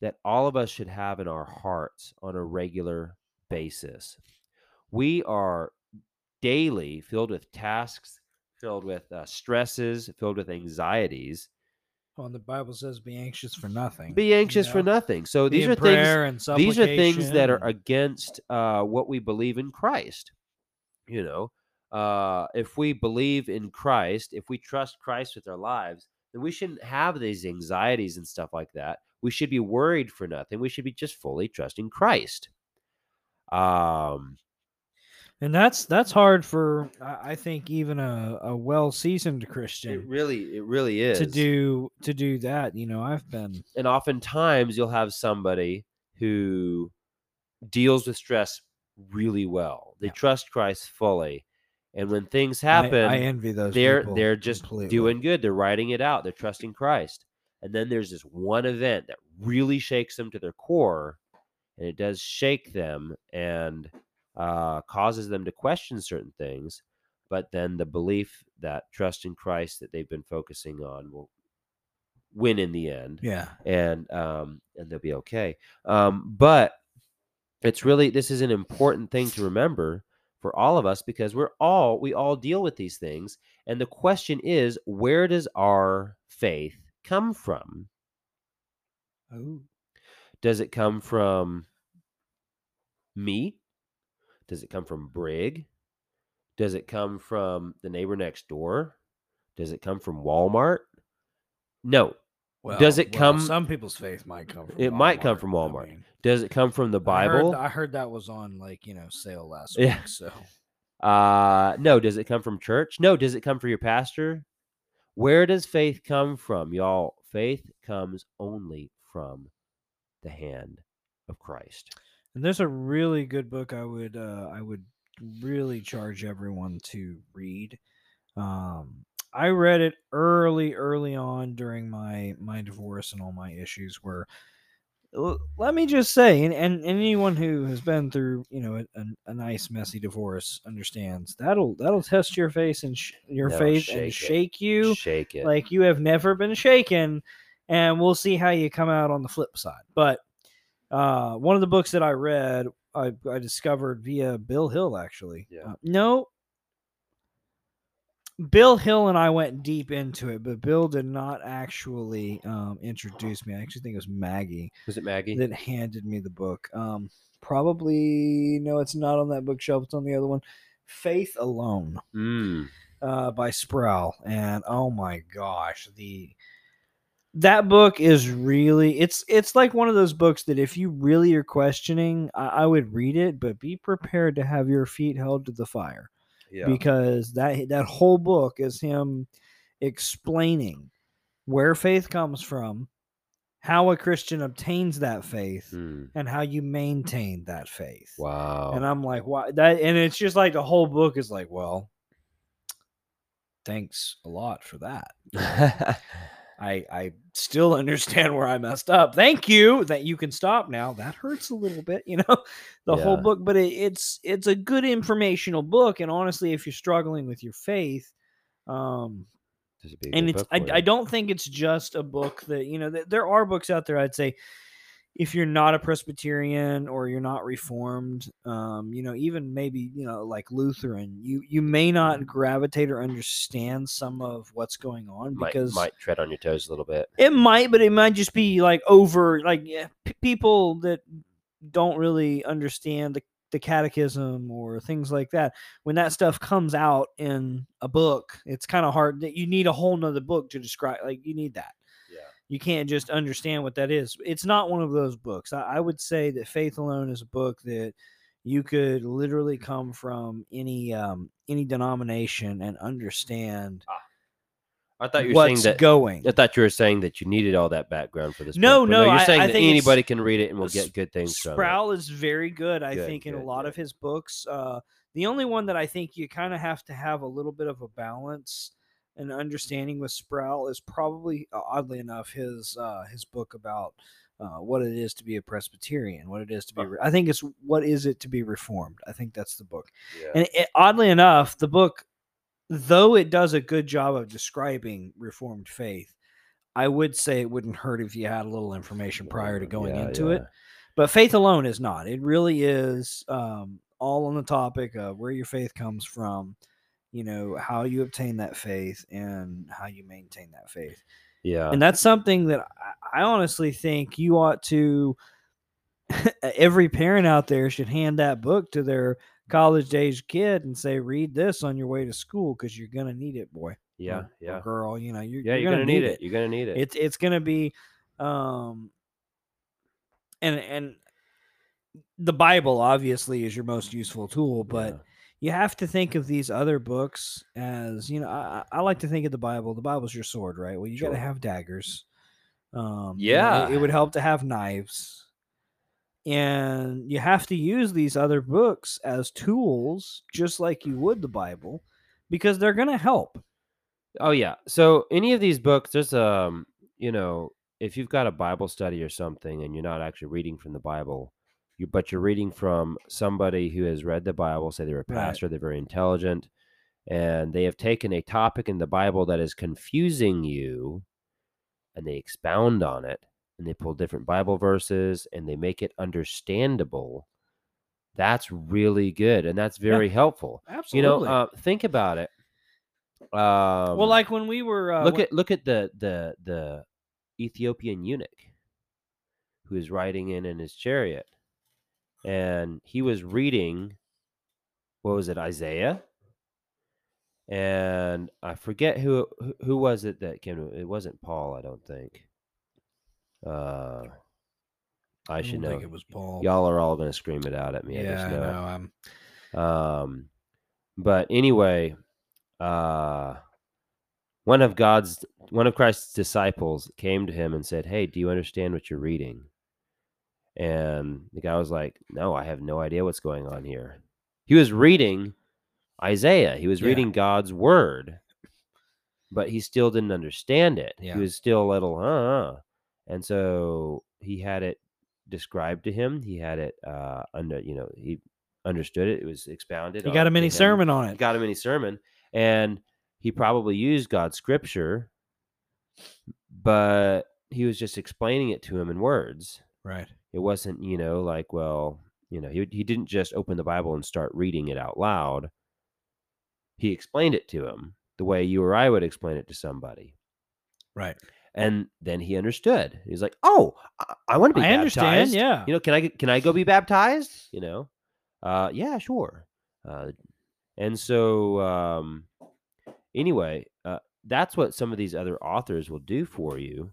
that all of us should have in our hearts on a regular basis. We are daily filled with tasks, filled with uh, stresses, filled with anxieties. Well, and the Bible says be anxious for nothing. Be anxious you know? for nothing. So be these are things these are things that are against uh, what we believe in Christ, you know. Uh, if we believe in Christ, if we trust Christ with our lives, then we shouldn't have these anxieties and stuff like that. We should be worried for nothing. We should be just fully trusting Christ. Um, and that's that's hard for I think even a, a well-seasoned Christian. It really, it really is to do to do that. You know, I've been, and oftentimes you'll have somebody who deals with stress really well. They yeah. trust Christ fully. And when things happen, I, I envy those they're they're just completely. doing good. They're writing it out. They're trusting Christ. And then there's this one event that really shakes them to their core, and it does shake them. And uh, causes them to question certain things, but then the belief that trust in Christ that they've been focusing on will win in the end. Yeah. And, um, and they'll be okay. Um, but it's really, this is an important thing to remember for all of us, because we're all, we all deal with these things. And the question is, where does our faith come from? Oh. Does it come from me? Does it come from Brig? Does it come from the neighbor next door? Does it come from Walmart? No. Well, does it well, come? Some people's faith might come from It Walmart. might come from Walmart. I mean, does it come from the Bible? I heard, I heard that was on, like, you know, sale last yeah. week. So, uh, no. Does it come from church? No. Does it come from your pastor? Where does faith come from, y'all? Faith comes only from the hand of Christ. And there's a really good book I would uh, I would really charge everyone to read. Um, I read it early, early on during my, my divorce and all my issues were, let me just say, and, and anyone who has been through, you know, a, a nice, messy divorce understands that'll, that'll test your face and sh- your that'll faith shake and shake it. you shake it like you have never been shaken. And we'll see how you come out on the flip side. But uh, one of the books that I read, I, I discovered via Bill Hill, actually. Yeah. Uh, no, Bill Hill and I went deep into it, but Bill did not actually um, introduce me. I actually think it was Maggie. Was it Maggie? That handed me the book. Um, probably, no, it's not on that bookshelf. It's on the other one. Faith Alone mm. uh, by Sproul. And oh my gosh, the... That book is really, it's it's like one of those books that if you really are questioning, I, I would read it, but be prepared to have your feet held to the fire. Yeah. Because that that whole book is him explaining where faith comes from, how a Christian obtains that faith, mm. and how you maintain that faith. Wow. And I'm like, why that? And it's just like the whole book is like, well, thanks a lot for that. I, I still understand where I messed up. Thank you that you can stop now. That hurts a little bit, you know, the yeah. whole book. But it, it's it's a good informational book. And honestly, if you're struggling with your faith, um, and it's I, I don't think it's just a book that, you know, th- there are books out there, I'd say, if you're not a Presbyterian or you're not Reformed, um, you know, even maybe, you know, like Lutheran, you you may not gravitate or understand some of what's going on because might, might tread on your toes a little bit. It might, but it might just be like over, like yeah, p- people that don't really understand the, the catechism or things like that. When that stuff comes out in a book, it's kind of hard that you need a whole nother book to describe. Like you need that. You can't just understand what that is. It's not one of those books. I, I would say that Faith Alone is a book that you could literally come from any um, any denomination and understand. Ah. I thought you were what's saying that going. I thought you were saying that you needed all that background for this. No, book. no, no. You're saying I, I that think anybody can read it and will get good things Sproul from it. Sproul is very good, I good, think, good, in a lot good. of his books. Uh, the only one that I think you kind of have to have a little bit of a balance and understanding with Sproul is probably, oddly enough, his uh, his book about uh, what it is to be a Presbyterian, what it is to be. Re- I think it's what is it to be Reformed. I think that's the book. Yeah. And it, oddly enough, the book, though it does a good job of describing Reformed faith, I would say it wouldn't hurt if you had a little information prior to going yeah, into yeah. it. But Faith Alone is not. It really is um, all on the topic of where your faith comes from. You know, how you obtain that faith and how you maintain that faith. Yeah. And that's something that I, I honestly think you ought to, every parent out there should hand that book to their college age kid and say, read this on your way to school because you're going to need it, boy. Yeah. Or, yeah. Or girl, you know, you're, yeah, you're, you're going to need it. it. You're going to need it. It's, it's going to be, um, and, and the Bible obviously is your most useful tool, but yeah. You have to think of these other books as, you know, I, I like to think of the Bible. The Bible's your sword, right? Well, you sure. got to have daggers. Um, yeah. You know, it, it would help to have knives. And you have to use these other books as tools, just like you would the Bible, because they're going to help. Oh, yeah. So any of these books, there's, um, you know, if you've got a Bible study or something and you're not actually reading from the Bible, you, but you're reading from somebody who has read the Bible, say they're a pastor, right. They're very intelligent, and they have taken a topic in the Bible that is confusing you, and they expound on it, and they pull different Bible verses, and they make it understandable. That's really good, and that's very yeah, helpful. Absolutely. You know, uh, think about it. Um, well, like when we were uh, look at look at the the the Ethiopian eunuch who is riding in in his chariot, and he was reading, what was it, Isaiah? And I forget who who was it that came to, it wasn't Paul, I don't think. Uh, I should I don't know. Think it was Paul. Y'all are all going to scream it out at me. Yeah, I just know. I know. Um, um, but anyway, uh, one of God's, one of Christ's disciples came to him and said, "Hey, do you understand what you're reading?" And the guy was like, "No, I have no idea what's going on here." He was reading Isaiah. He was yeah. reading God's word, but he still didn't understand it. Yeah. He was still a little, huh? And so he had it described to him. He had it uh, under, you know, he understood it. It was expounded. He got a mini sermon on it. He got a mini sermon, and he probably used God's scripture, but he was just explaining it to him in words. Right. It wasn't, you know, like, well, you know, he he didn't just open the Bible and start reading it out loud. He explained it to him the way you or I would explain it to somebody. Right. And then he understood. He's like, "Oh, I, I want to be I baptized. Understand, yeah. You know, can I can I go be baptized? You know, uh, yeah, sure." Uh, and so, um, anyway, uh, that's what some of these other authors will do for you.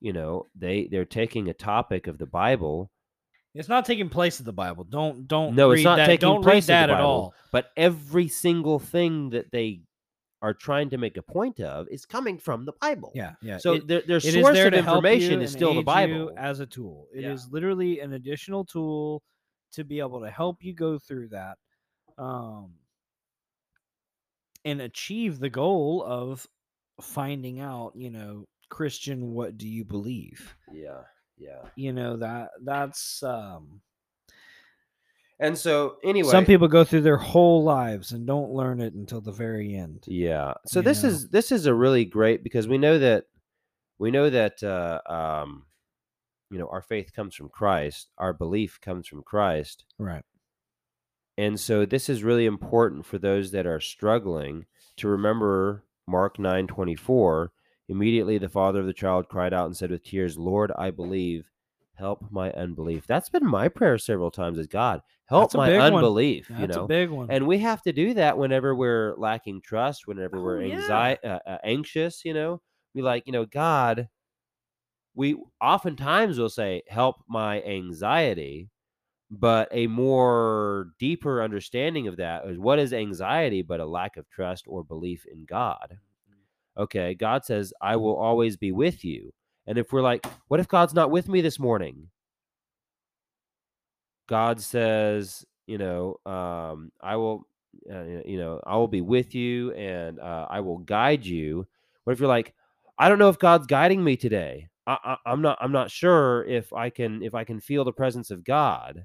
You know, they they're taking a topic of the Bible. It's not taking place in the Bible. Don't don't no, read it's not that. Taking don't place read that at all. But every single thing that they are trying to make a point of is coming from the Bible. Yeah, yeah. So it, their, their it source of information is still the Bible as a tool. It yeah. is literally an additional tool to be able to help you go through that, um, and achieve the goal of finding out, you know, Christian, what do you believe? Yeah, yeah. You know, that that's. Um, And so, anyway, some people go through their whole lives and don't learn it until the very end. Yeah. So this know? is this is a really great, because we know that we know that uh, um, you know, our faith comes from Christ, our belief comes from Christ, right? And so this is really important for those that are struggling to remember Mark nine twenty-four. Immediately, the father of the child cried out and said with tears, "Lord, I believe. Help my unbelief." That's been my prayer several times, is God, help my unbelief. One. You That's know, a big one. And we have to do that whenever we're lacking trust, whenever oh, we're anxi- yeah. uh, uh, anxious, you know, we like, you know, God, we oftentimes will say, help my anxiety, but a more deeper understanding of that is, what is anxiety but a lack of trust or belief in God? Okay, God says, I will always be with you. And if we're like, what if God's not with me this morning? God says, you know, um, I will, uh, you know, I will be with you, and uh, I will guide you. What if you're like, I don't know if God's guiding me today. I, I, I'm not. I'm not sure if I can if I can feel the presence of God.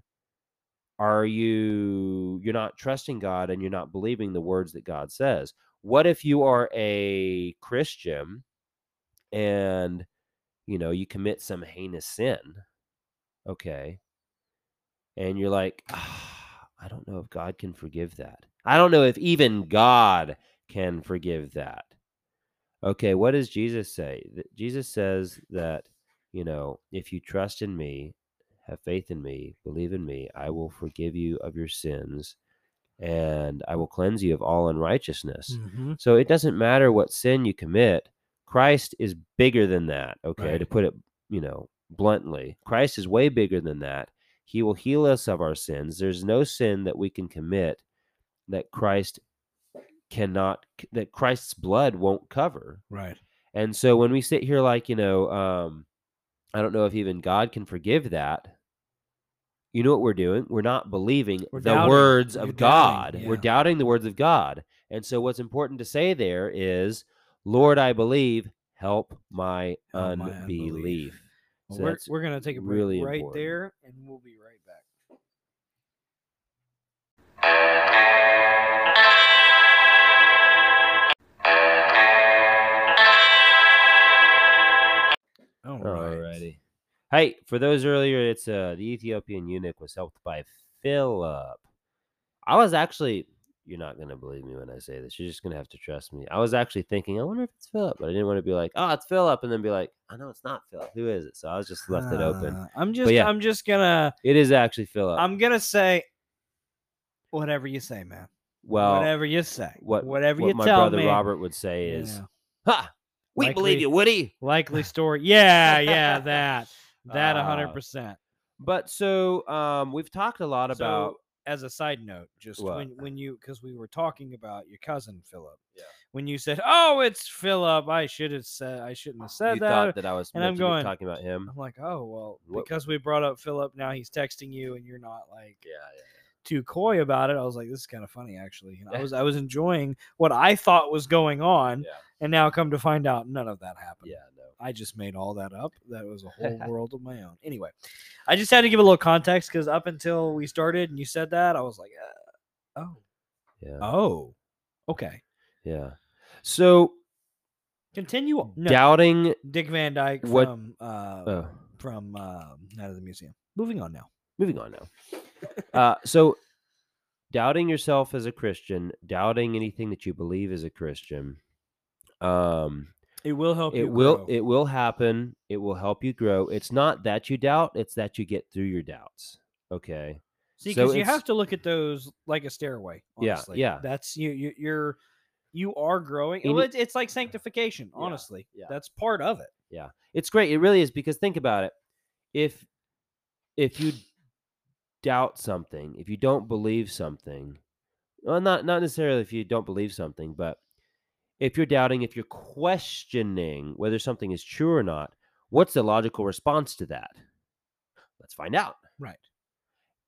Are you? You're not trusting God, and you're not believing the words that God says. What if you are a Christian, and you know, you commit some heinous sin, okay? And you're like, ah, I don't know if God can forgive that. I don't know if even God can forgive that. Okay, what does Jesus say? Jesus says that, you know, if you trust in me, have faith in me, believe in me, I will forgive you of your sins, and I will cleanse you of all unrighteousness. Mm-hmm. So it doesn't matter what sin you commit, Christ is bigger than that, okay? Right. To put it, you know, bluntly, Christ is way bigger than that. He will heal us of our sins. There's no sin that we can commit that Christ cannot, that Christ's blood won't cover. Right. And so when we sit here like, you know, um, I don't know if even God can forgive that, you know what we're doing? We're not believing We're the doubting. words You're of doubting. God. Yeah. We're doubting the words of God. And so what's important to say there is, Lord, I believe, help my help unbelief. My unbelief. So well, we're we're going to take a break really right important. there, and we'll be right back. All right. Alrighty. Hey, for those earlier, it's uh, the Ethiopian eunuch was helped by Philip. I was actually, you're not going to believe me when I say this. You're just going to have to trust me. I was actually thinking, I wonder if it's Philip, but I didn't want to be like, oh, it's Philip, and then be like, I oh, know it's not Philip. Who is it? So I was just left uh, it open. I'm just, yeah, I'm just gonna. It is actually Philip. I'm gonna say whatever you say, man. Well, whatever you say, what whatever what you my tell brother me, Robert would say is, yeah. "Ha, we likely, believe you, Woody." Likely story. Yeah, yeah, that that one hundred percent. But so um, we've talked a lot so, about. As a side note, just what? when when you, because we were talking about your cousin Philip, yeah. When you said, "Oh, it's Philip," I should have said, I shouldn't have said you that. Thought that I was, and I'm going talking about him. I'm like, oh well, what? Because we brought up Philip, now he's texting you, and you're not like, yeah, yeah, yeah. too coy about it. I was like, this is kind of funny, actually. And I was I was enjoying what I thought was going on, yeah. And now come to find out, none of that happened. Yeah, no, I just made all that up. That was a whole world of my own. Anyway. I just had to give a little context because up until we started and you said that, I was like, uh, oh, yeah, oh, okay, yeah. So continue no, doubting Dick Van Dyke what, from uh, oh. from uh, out of the museum. Moving on now. Moving on now. uh, so doubting yourself as a Christian, doubting anything that you believe as a Christian. Um. It will help you. It will. It will happen. It will help you grow. It's not that you doubt; it's that you get through your doubts. Okay. See, because you have to look at those like a stairway. Honestly. Yeah, yeah. That's you. you you're, you are growing. It, it's like sanctification. Honestly, yeah, yeah. That's part of it. Yeah, it's great. It really is, because think about it. If, if you doubt something, if you don't believe something, well, not not necessarily if you don't believe something, but if you're doubting, if you're questioning whether something is true or not, what's the logical response to that? Let's find out. Right.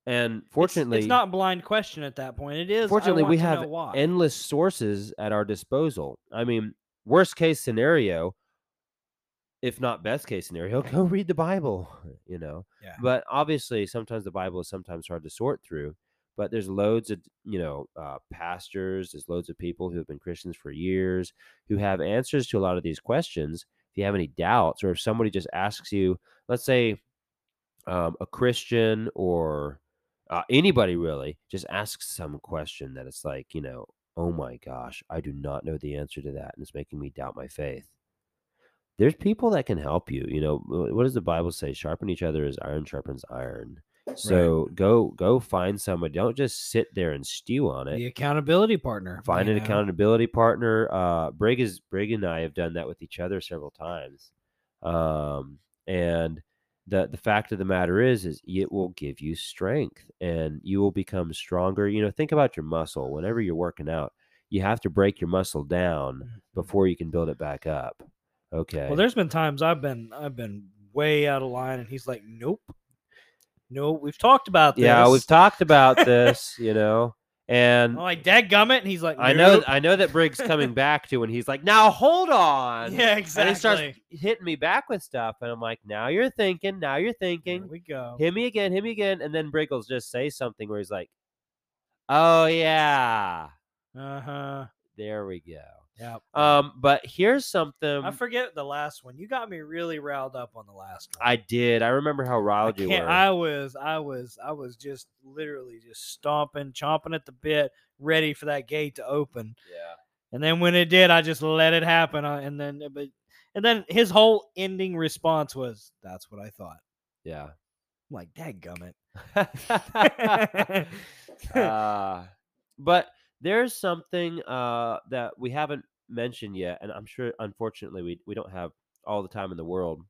And fortunately... It's, it's not blind question at that point. It is. Fortunately, we have endless sources at our disposal. I mean, worst case scenario, if not best case scenario, go read the Bible, you know. Yeah. But obviously, sometimes the Bible is sometimes hard to sort through. But there's loads of, you know, uh, pastors, there's loads of people who have been Christians for years who have answers to a lot of these questions. If you have any doubts, or if somebody just asks you, let's say um, a Christian or uh, anybody really just asks some question that it's like, you know, oh my gosh, I do not know the answer to that, and it's making me doubt my faith. There's people that can help you. You know, what does the Bible say? Sharpen each other as iron sharpens iron. So right. go go find somebody. Don't just sit there and stew on it. The accountability partner. Find an know. accountability partner. Uh, Brig is Brig and I have done that with each other several times. Um, and the the fact of the matter is, is it will give you strength, and you will become stronger. You know, think about your muscle. Whenever you're working out, you have to break your muscle down before you can build it back up. Okay. Well, there's been times I've been I've been way out of line, and he's like, nope. No, we've talked about this. Yeah, we've talked about this, you know. And I'm like, dadgummit, and he's like, nope. I know I know that Brig's coming back to, and he's like, now hold on. Yeah, exactly. And he starts hitting me back with stuff, and I'm like, now you're thinking, now you're thinking. Here we go. Hit me again, hit me again. And then Brig will just say something where he's like, oh yeah. Uh-huh. There we go. Yeah. Um, but here's something. I forget the last one. You got me really riled up on the last one. I did. I remember how riled you were. I was, I was, I was just literally just stomping, chomping at the bit, ready for that gate to open. Yeah. And then when it did, I just let it happen. I, and then, but, and then his whole ending response was, "That's what I thought." Yeah. I'm like, dadgummit. uh, but there's something uh, that we haven't mentioned yet, and I'm sure, unfortunately, we, we don't have all the time in the world.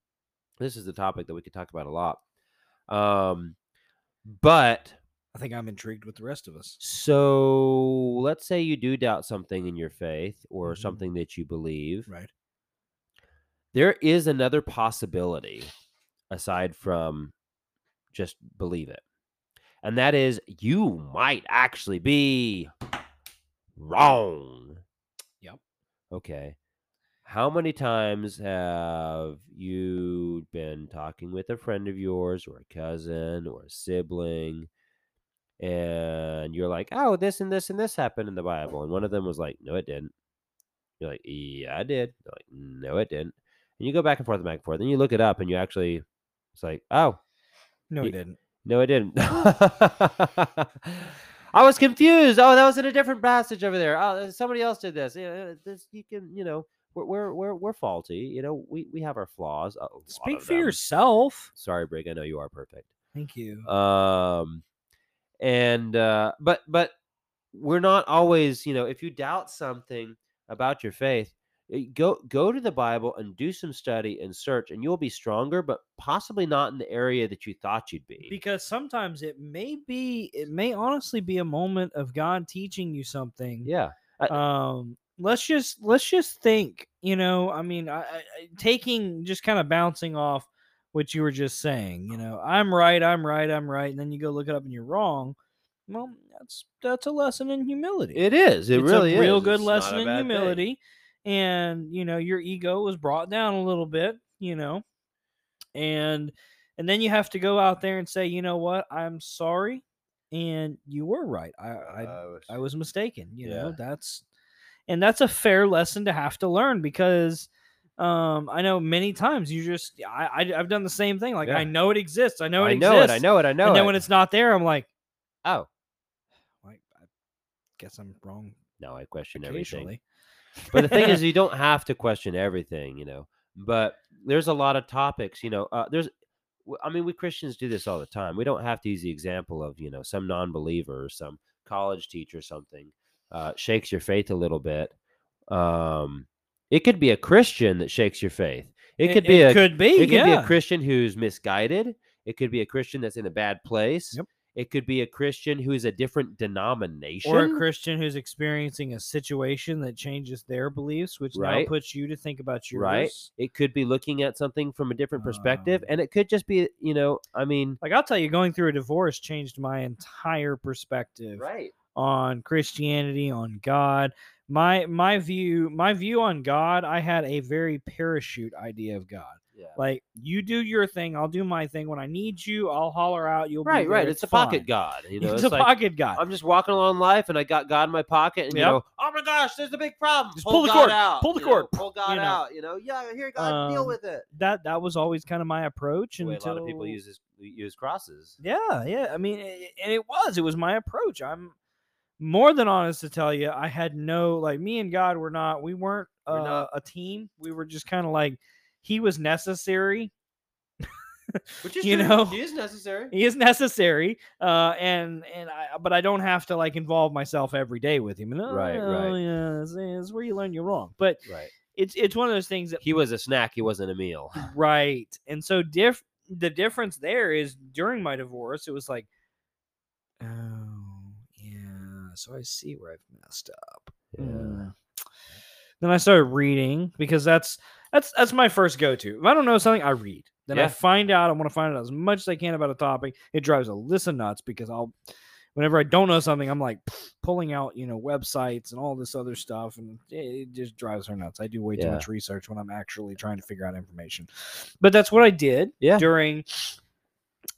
This is the topic that we could talk about a lot. Um, but I think I'm intrigued with the rest of us. So let's say you do doubt something in your faith or mm-hmm. something that you believe. Right. There is another possibility aside from just believe it. And that is, you might actually be wrong. Yep. Okay. How many times have you been talking with a friend of yours or a cousin or a sibling, and you're like, oh, this and this and this happened in the Bible. And one of them was like, no, it didn't. You're like, yeah, I did. They're like, no, it didn't. And you go back and forth and back and forth. Then you look it up and you actually, it's like, oh. No, it you, didn't. No, it didn't. I was confused. Oh, that was in a different passage over there. Oh, somebody else did this. Yeah, this you can, you know, we're we're we're, we're faulty. You know, we, we have our flaws. Speak for them. Yourself. Sorry, Brig. I know you are perfect. Thank you. Um, and uh, but but we're not always. You know, if you doubt something about your faith, go go to the Bible and do some study and search, and you'll be stronger, but possibly not in the area that you thought you'd be. Because sometimes it may be, it may honestly be a moment of God teaching you something. Yeah. I, um. Let's just let's just think. You know, I mean, I, I, taking just kind of bouncing off what you were just saying. You know, I'm right, I'm right, I'm right, and then you go look it up and you're wrong. Well, that's that's a lesson in humility. It is. It it's really a real is. Good it's lesson in humility. Thing. And, you know, your ego was brought down a little bit, you know, and and then you have to go out there and say, you know what, I'm sorry. And you were right. I I, I, was, I was mistaken. You yeah. know, that's and that's a fair lesson to have to learn, because um, I know many times you just I, I I've done the same thing. Like, yeah. I know it exists. I know it I know exists. It. I know it. I know and it. And then when it's not there, I'm like, oh, I, I guess I'm wrong. No, I question everything. But the thing is, you don't have to question everything, you know, but there's a lot of topics, you know, uh, there's, I mean, we Christians do this all the time. We don't have to use the example of, you know, some non-believer or some college teacher or something uh, shakes your faith a little bit. Um, it could be a Christian that shakes your faith. It could it, be, it a, could be, it could yeah. be a Christian who's misguided. It could be a Christian that's in a bad place. Yep. It could be a Christian who is a different denomination. Or a Christian who's experiencing a situation that changes their beliefs, which right. now puts you to think about yours. Right. It could be looking at something from a different perspective. Um, and it could just be, you know, I mean. Like, I'll tell you, going through a divorce changed my entire perspective. Right. On Christianity, on God. My my view, my view on God, I had a very parachute idea of God. Yeah. Like, you do your thing, I'll do my thing. When I need you, I'll holler out. You'll right, be there, right. It's, it's a fine. Pocket God. You know, it's, it's a like, pocket God. I'm just walking along life, and I got God in my pocket, and yep. you know, oh my gosh, there's a big problem. Just pull, pull the cord out. Pull the cord. You know, pull God you know. out. You know, yeah, here, God, um, deal with it. That that was always kind of my approach. The way until... a lot of people use this, use crosses. Yeah, yeah. I mean, it, and it was it was my approach. I'm more than honest to tell you, I had no like me and God were not we weren't uh, we're not. a team. We were just kind of like. He was necessary, which is you true. know he is necessary. He is necessary, uh, and and I, but I don't have to like involve myself every day with him. And, oh, right, right. Yeah, it's, it's where you learn you're wrong. But right. it's it's one of those things that he was a snack. He wasn't a meal. Right, and so diff the difference there is during my divorce, it was like, oh yeah, so I see where I've messed up. Yeah. Mm. Then I started reading because that's. That's that's my first go-to. If I don't know something, I read. Then yeah. I find out. I want to find out as much as I can about a topic. It drives Alyssa nuts because I'll, whenever I don't know something, I'm like pulling out, you know, websites and all this other stuff, and it just drives her nuts. I do way yeah. too much research when I'm actually trying to figure out information. But that's what I did yeah. during,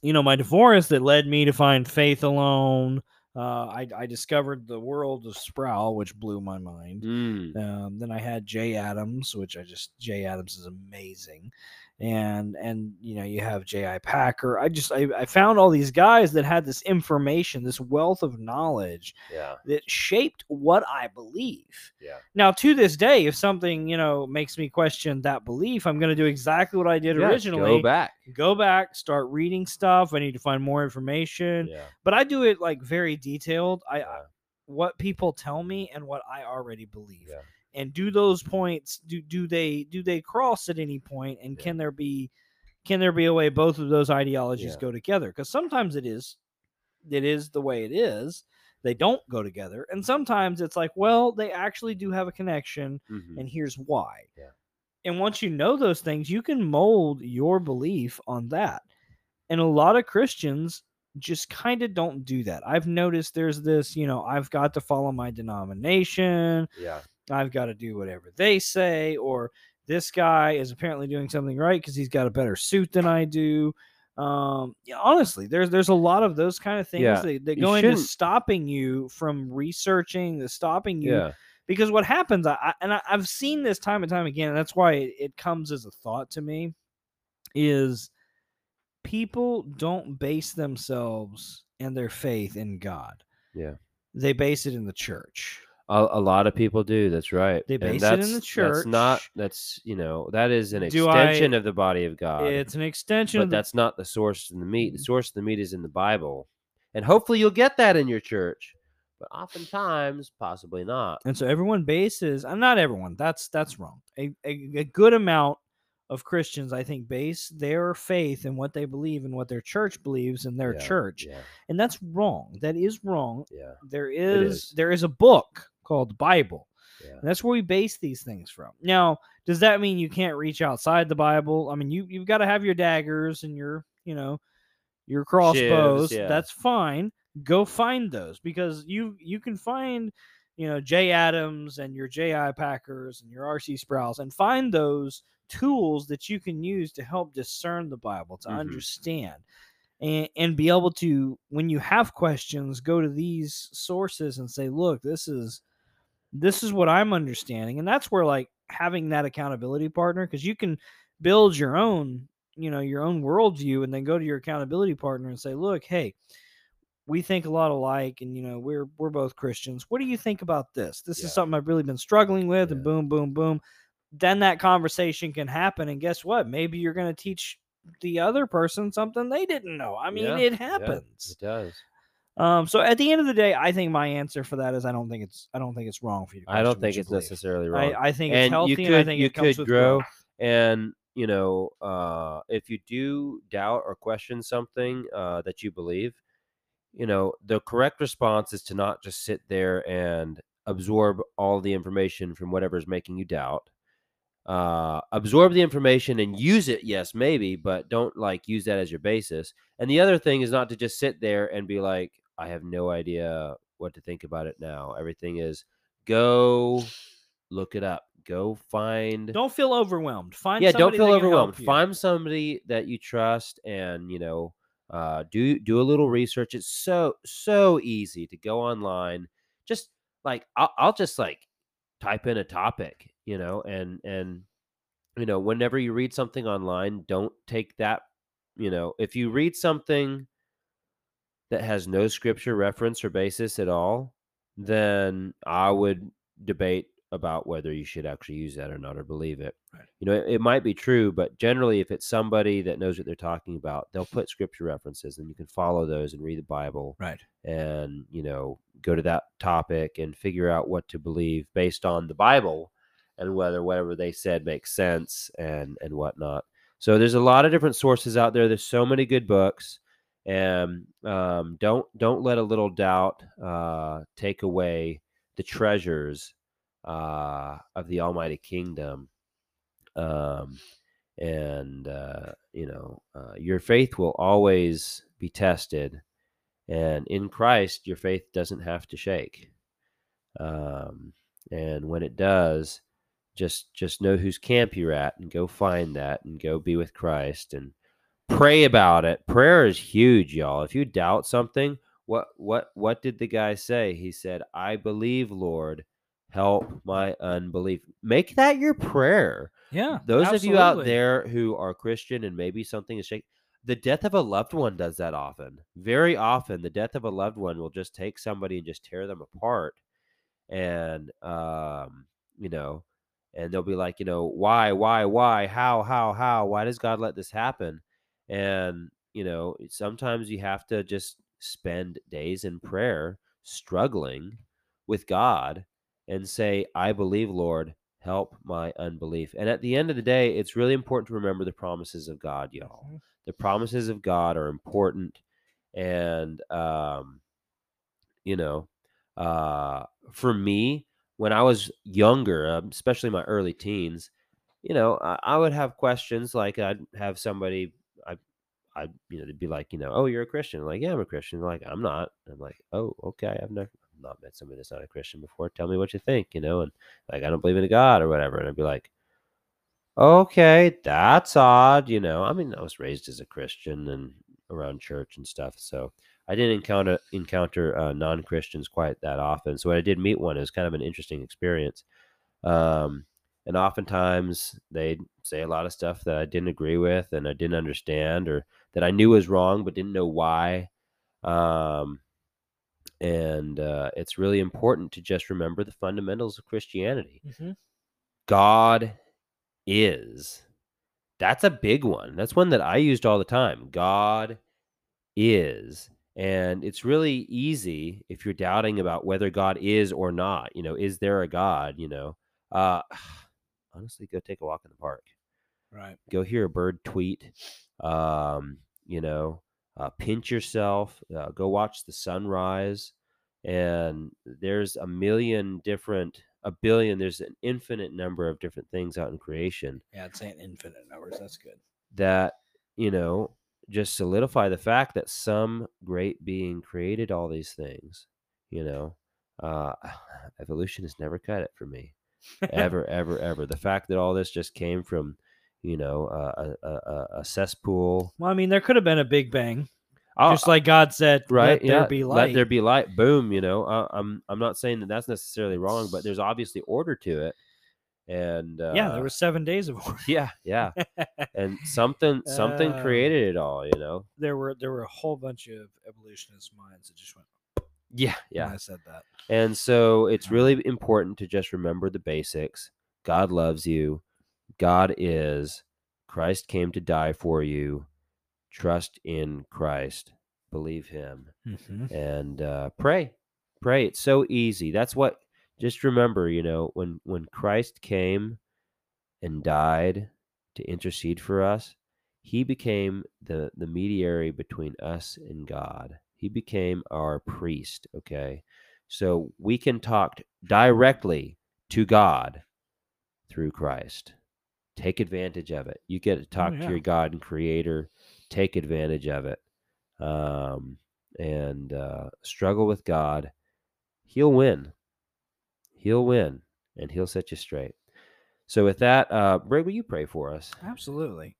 you know, my divorce that led me to find Faith Alone. Uh, I, I discovered the world of Sproul, which blew my mind. Mm. Um, then I had Jay Adams, which I just Jay Adams is amazing, and and you know you have J I. Packer. I just I, I found all these guys that had this information, this wealth of knowledge yeah. that shaped what I believe. Yeah. Now to this day, if something you know makes me question that belief, I'm going to do exactly what I did yeah, originally. Go back, go back, start reading stuff. I need to find more information. Yeah. But I do it like very detailed I, yeah. I what people tell me and what I already believe yeah. and do those points do do they do they cross at any point and yeah. can there be can there be a way both of those ideologies yeah. go together, because sometimes it is it is the way it is they don't go together, and sometimes it's like, well, they actually do have a connection mm-hmm. and here's why yeah. and once you know those things, you can mold your belief on that, and a lot of Christians just kind of don't do that. I've noticed there's this, you know, I've got to follow my denomination. Yeah. I've got to do whatever they say, or this guy is apparently doing something right because he's got a better suit than I do. Um, yeah, honestly, there's there's a lot of those kind of things yeah. that, that go into stopping you from researching, the stopping you. Yeah. Because what happens, I, I and I, I've seen this time and time again, and that's why it, it comes as a thought to me, is people don't base themselves and their faith in God. Yeah. They base it in the church. A, a lot of people do. That's right. They base it in the church. That's not, that's, you know, that is an do extension I, of the body of God. It's an extension. But of the, that's not the source of the meat. The source of the meat is in the Bible. And hopefully you'll get that in your church. But oftentimes, possibly not. And so everyone bases, and not everyone, that's, that's wrong. A, a, a good amount of Christians, I think, base their faith and what they believe and what their church believes in their yeah, church. Yeah. And that's wrong. That is wrong. Yeah, there is, is. There is a book called Bible. Yeah. And that's where we base these things from. Now, does that mean you can't reach outside the Bible? I mean, you, you've got to have your daggers and your, you know, your crossbows. Shivs, yeah. That's fine. Go find those, because you, you can find, you know, Jay Adams and your J I. Packers and your R C Sprouls, and find those tools that you can use to help discern the Bible, to mm-hmm. understand and, and be able to, when you have questions, go to these sources and say, look, this is, this is what I'm understanding. And that's where, like, having that accountability partner, because you can build your own, you know, your own worldview, and then go to your accountability partner and say, look, hey, we think a lot alike, and, you know, we're, we're both Christians. What do you think about this? This yeah. is something I've really been struggling with, yeah. and boom, boom, boom. Then that conversation can happen. And guess what? Maybe you're going to teach the other person something they didn't know. I mean, yeah. it happens. Yeah, it does. Um, so at the end of the day, I think my answer for that is I don't think it's I don't think it's wrong for you. I don't think it's believe. necessarily wrong. I, I think and it's healthy. You could, and I think you it comes could with grow. Growth. And you know, uh, if you do doubt or question something uh, that you believe, you know, the correct response is to not just sit there and absorb all the information from whatever is making you doubt. Uh, absorb the information and use it. Yes, maybe, but don't like use that as your basis. And the other thing is not to just sit there and be like, I have no idea what to think about it now. Everything is, go look it up. Go find. Don't feel overwhelmed. Find yeah. Don't feel overwhelmed. Find somebody that you trust, and you know, uh, do do a little research. It's so so easy to go online. Just like I'll, I'll just like type in a topic, you know, and and you know, whenever you read something online, don't take that. You know, if you read something that has no scripture reference or basis at all, then I would debate about whether you should actually use that or not, or believe it. Right. You know, it, it might be true, but generally if it's somebody that knows what they're talking about, they'll put scripture references, and you can follow those and read the Bible. Right. And, you know, go to that topic and figure out what to believe based on the Bible, and whether whatever they said makes sense and, and whatnot. So there's a lot of different sources out there. There's so many good books. And um, don't don't let a little doubt uh, take away the treasures uh, of the Almighty Kingdom, um, and uh, you know uh, your faith will always be tested, and in Christ your faith doesn't have to shake. Um, and when it does, just just know whose camp you're at, and go find that, and go be with Christ, and pray about it. Prayer is huge, y'all. If you doubt something, what what what did the guy say? He said, I believe, Lord, help my unbelief. Make that your prayer. Yeah. Those absolutely. Of you out there who are Christian and maybe something is shaking, the death of a loved one does that often. Very often, the death of a loved one will just take somebody and just tear them apart. And, um, you know, and they'll be like, you know, why, why, why, how, how, how, why does God let this happen? And, you know, sometimes you have to just spend days in prayer struggling with God and say, I believe, Lord, help my unbelief. And at the end of the day, it's really important to remember the promises of God, y'all. The promises of God are important. And, um, you know, uh, for me, when I was younger, especially my early teens, you know, I, I would have questions like I'd have somebody... I, you know, they'd be like, you know, oh, you're a Christian. I'm like, yeah, I'm a Christian. They're like, I'm not. I'm like, oh, okay. I've never I've not met somebody that's not a Christian before. Tell me what you think, you know, and like, I don't believe in a God or whatever. And I'd be like, okay, that's odd. You know, I mean, I was raised as a Christian and around church and stuff, so I didn't encounter encounter uh, non-Christians quite that often. So when I did meet one, it was kind of an interesting experience. Um, and oftentimes they'd say a lot of stuff that I didn't agree with and I didn't understand, or that I knew was wrong but didn't know why. Um, and uh, it's really important to just remember the fundamentals of Christianity. Mm-hmm. God is. That's a big one. That's one that I used all the time. God is. And it's really easy if you're doubting about whether God is or not, you know, is there a God, you know, uh, honestly, go take a walk in the park, right? Go hear a bird tweet, um, you know, uh, pinch yourself, uh, go watch the sunrise. And there's a million different, a billion, there's an infinite number of different things out in creation. Yeah. It's an infinite numbers. That's good. That, you know, just solidify the fact that some great being created all these things, you know, uh, evolution has never cut it for me ever, ever, ever. The fact that all this just came from, you know, uh, a, a, a cesspool. Well, I mean, there could have been a big bang, oh, just like God said, right? Let yeah, there be light. Let there be light. Boom. You know, uh, I'm, I'm not saying that that's necessarily wrong, but there's obviously order to it. And uh, yeah, there were seven days of order. Yeah, yeah, and something something uh, created it all. You know, there were there were a whole bunch of evolutionist minds that just went. Yeah, yeah, I said that. And so it's really important to just remember the basics. God loves you. God is. Christ came to die for you. Trust in Christ. Believe Him, mm-hmm. and uh, pray, pray. It's so easy. That's what. Just remember, you know, when, when Christ came and died to intercede for us, he became the, the mediator between us and God. He became our priest, okay? So we can talk directly to God through Christ. Take advantage of it. You get to talk oh, yeah. to your God and creator. Take advantage of it. Um, and uh, struggle with God. He'll win. He'll win, and he'll set you straight. So with that, uh, Brig, will you pray for us? Absolutely.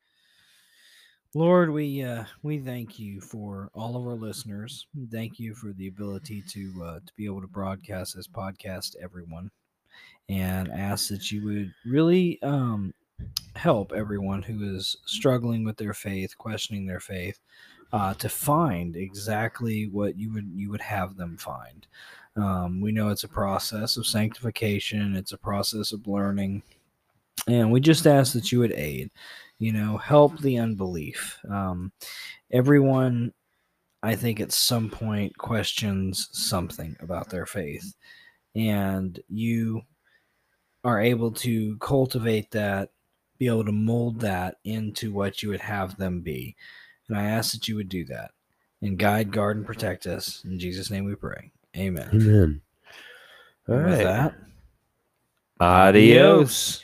Lord, we uh, we thank you for all of our listeners. Thank you for the ability to uh, to be able to broadcast this podcast to everyone, and ask that you would really um, help everyone who is struggling with their faith, questioning their faith, uh, to find exactly what you would you would have them find. Um, we know it's a process of sanctification. It's a process of learning. And we just ask that you would aid, you know, help the unbelief. Um, everyone, I think at some point, questions something about their faith. And you are able to cultivate that, be able to mold that into what you would have them be. And I ask that you would do that. And guide, guard, and protect us. In Jesus' name we pray. Amen. Amen. All right. With that, adios.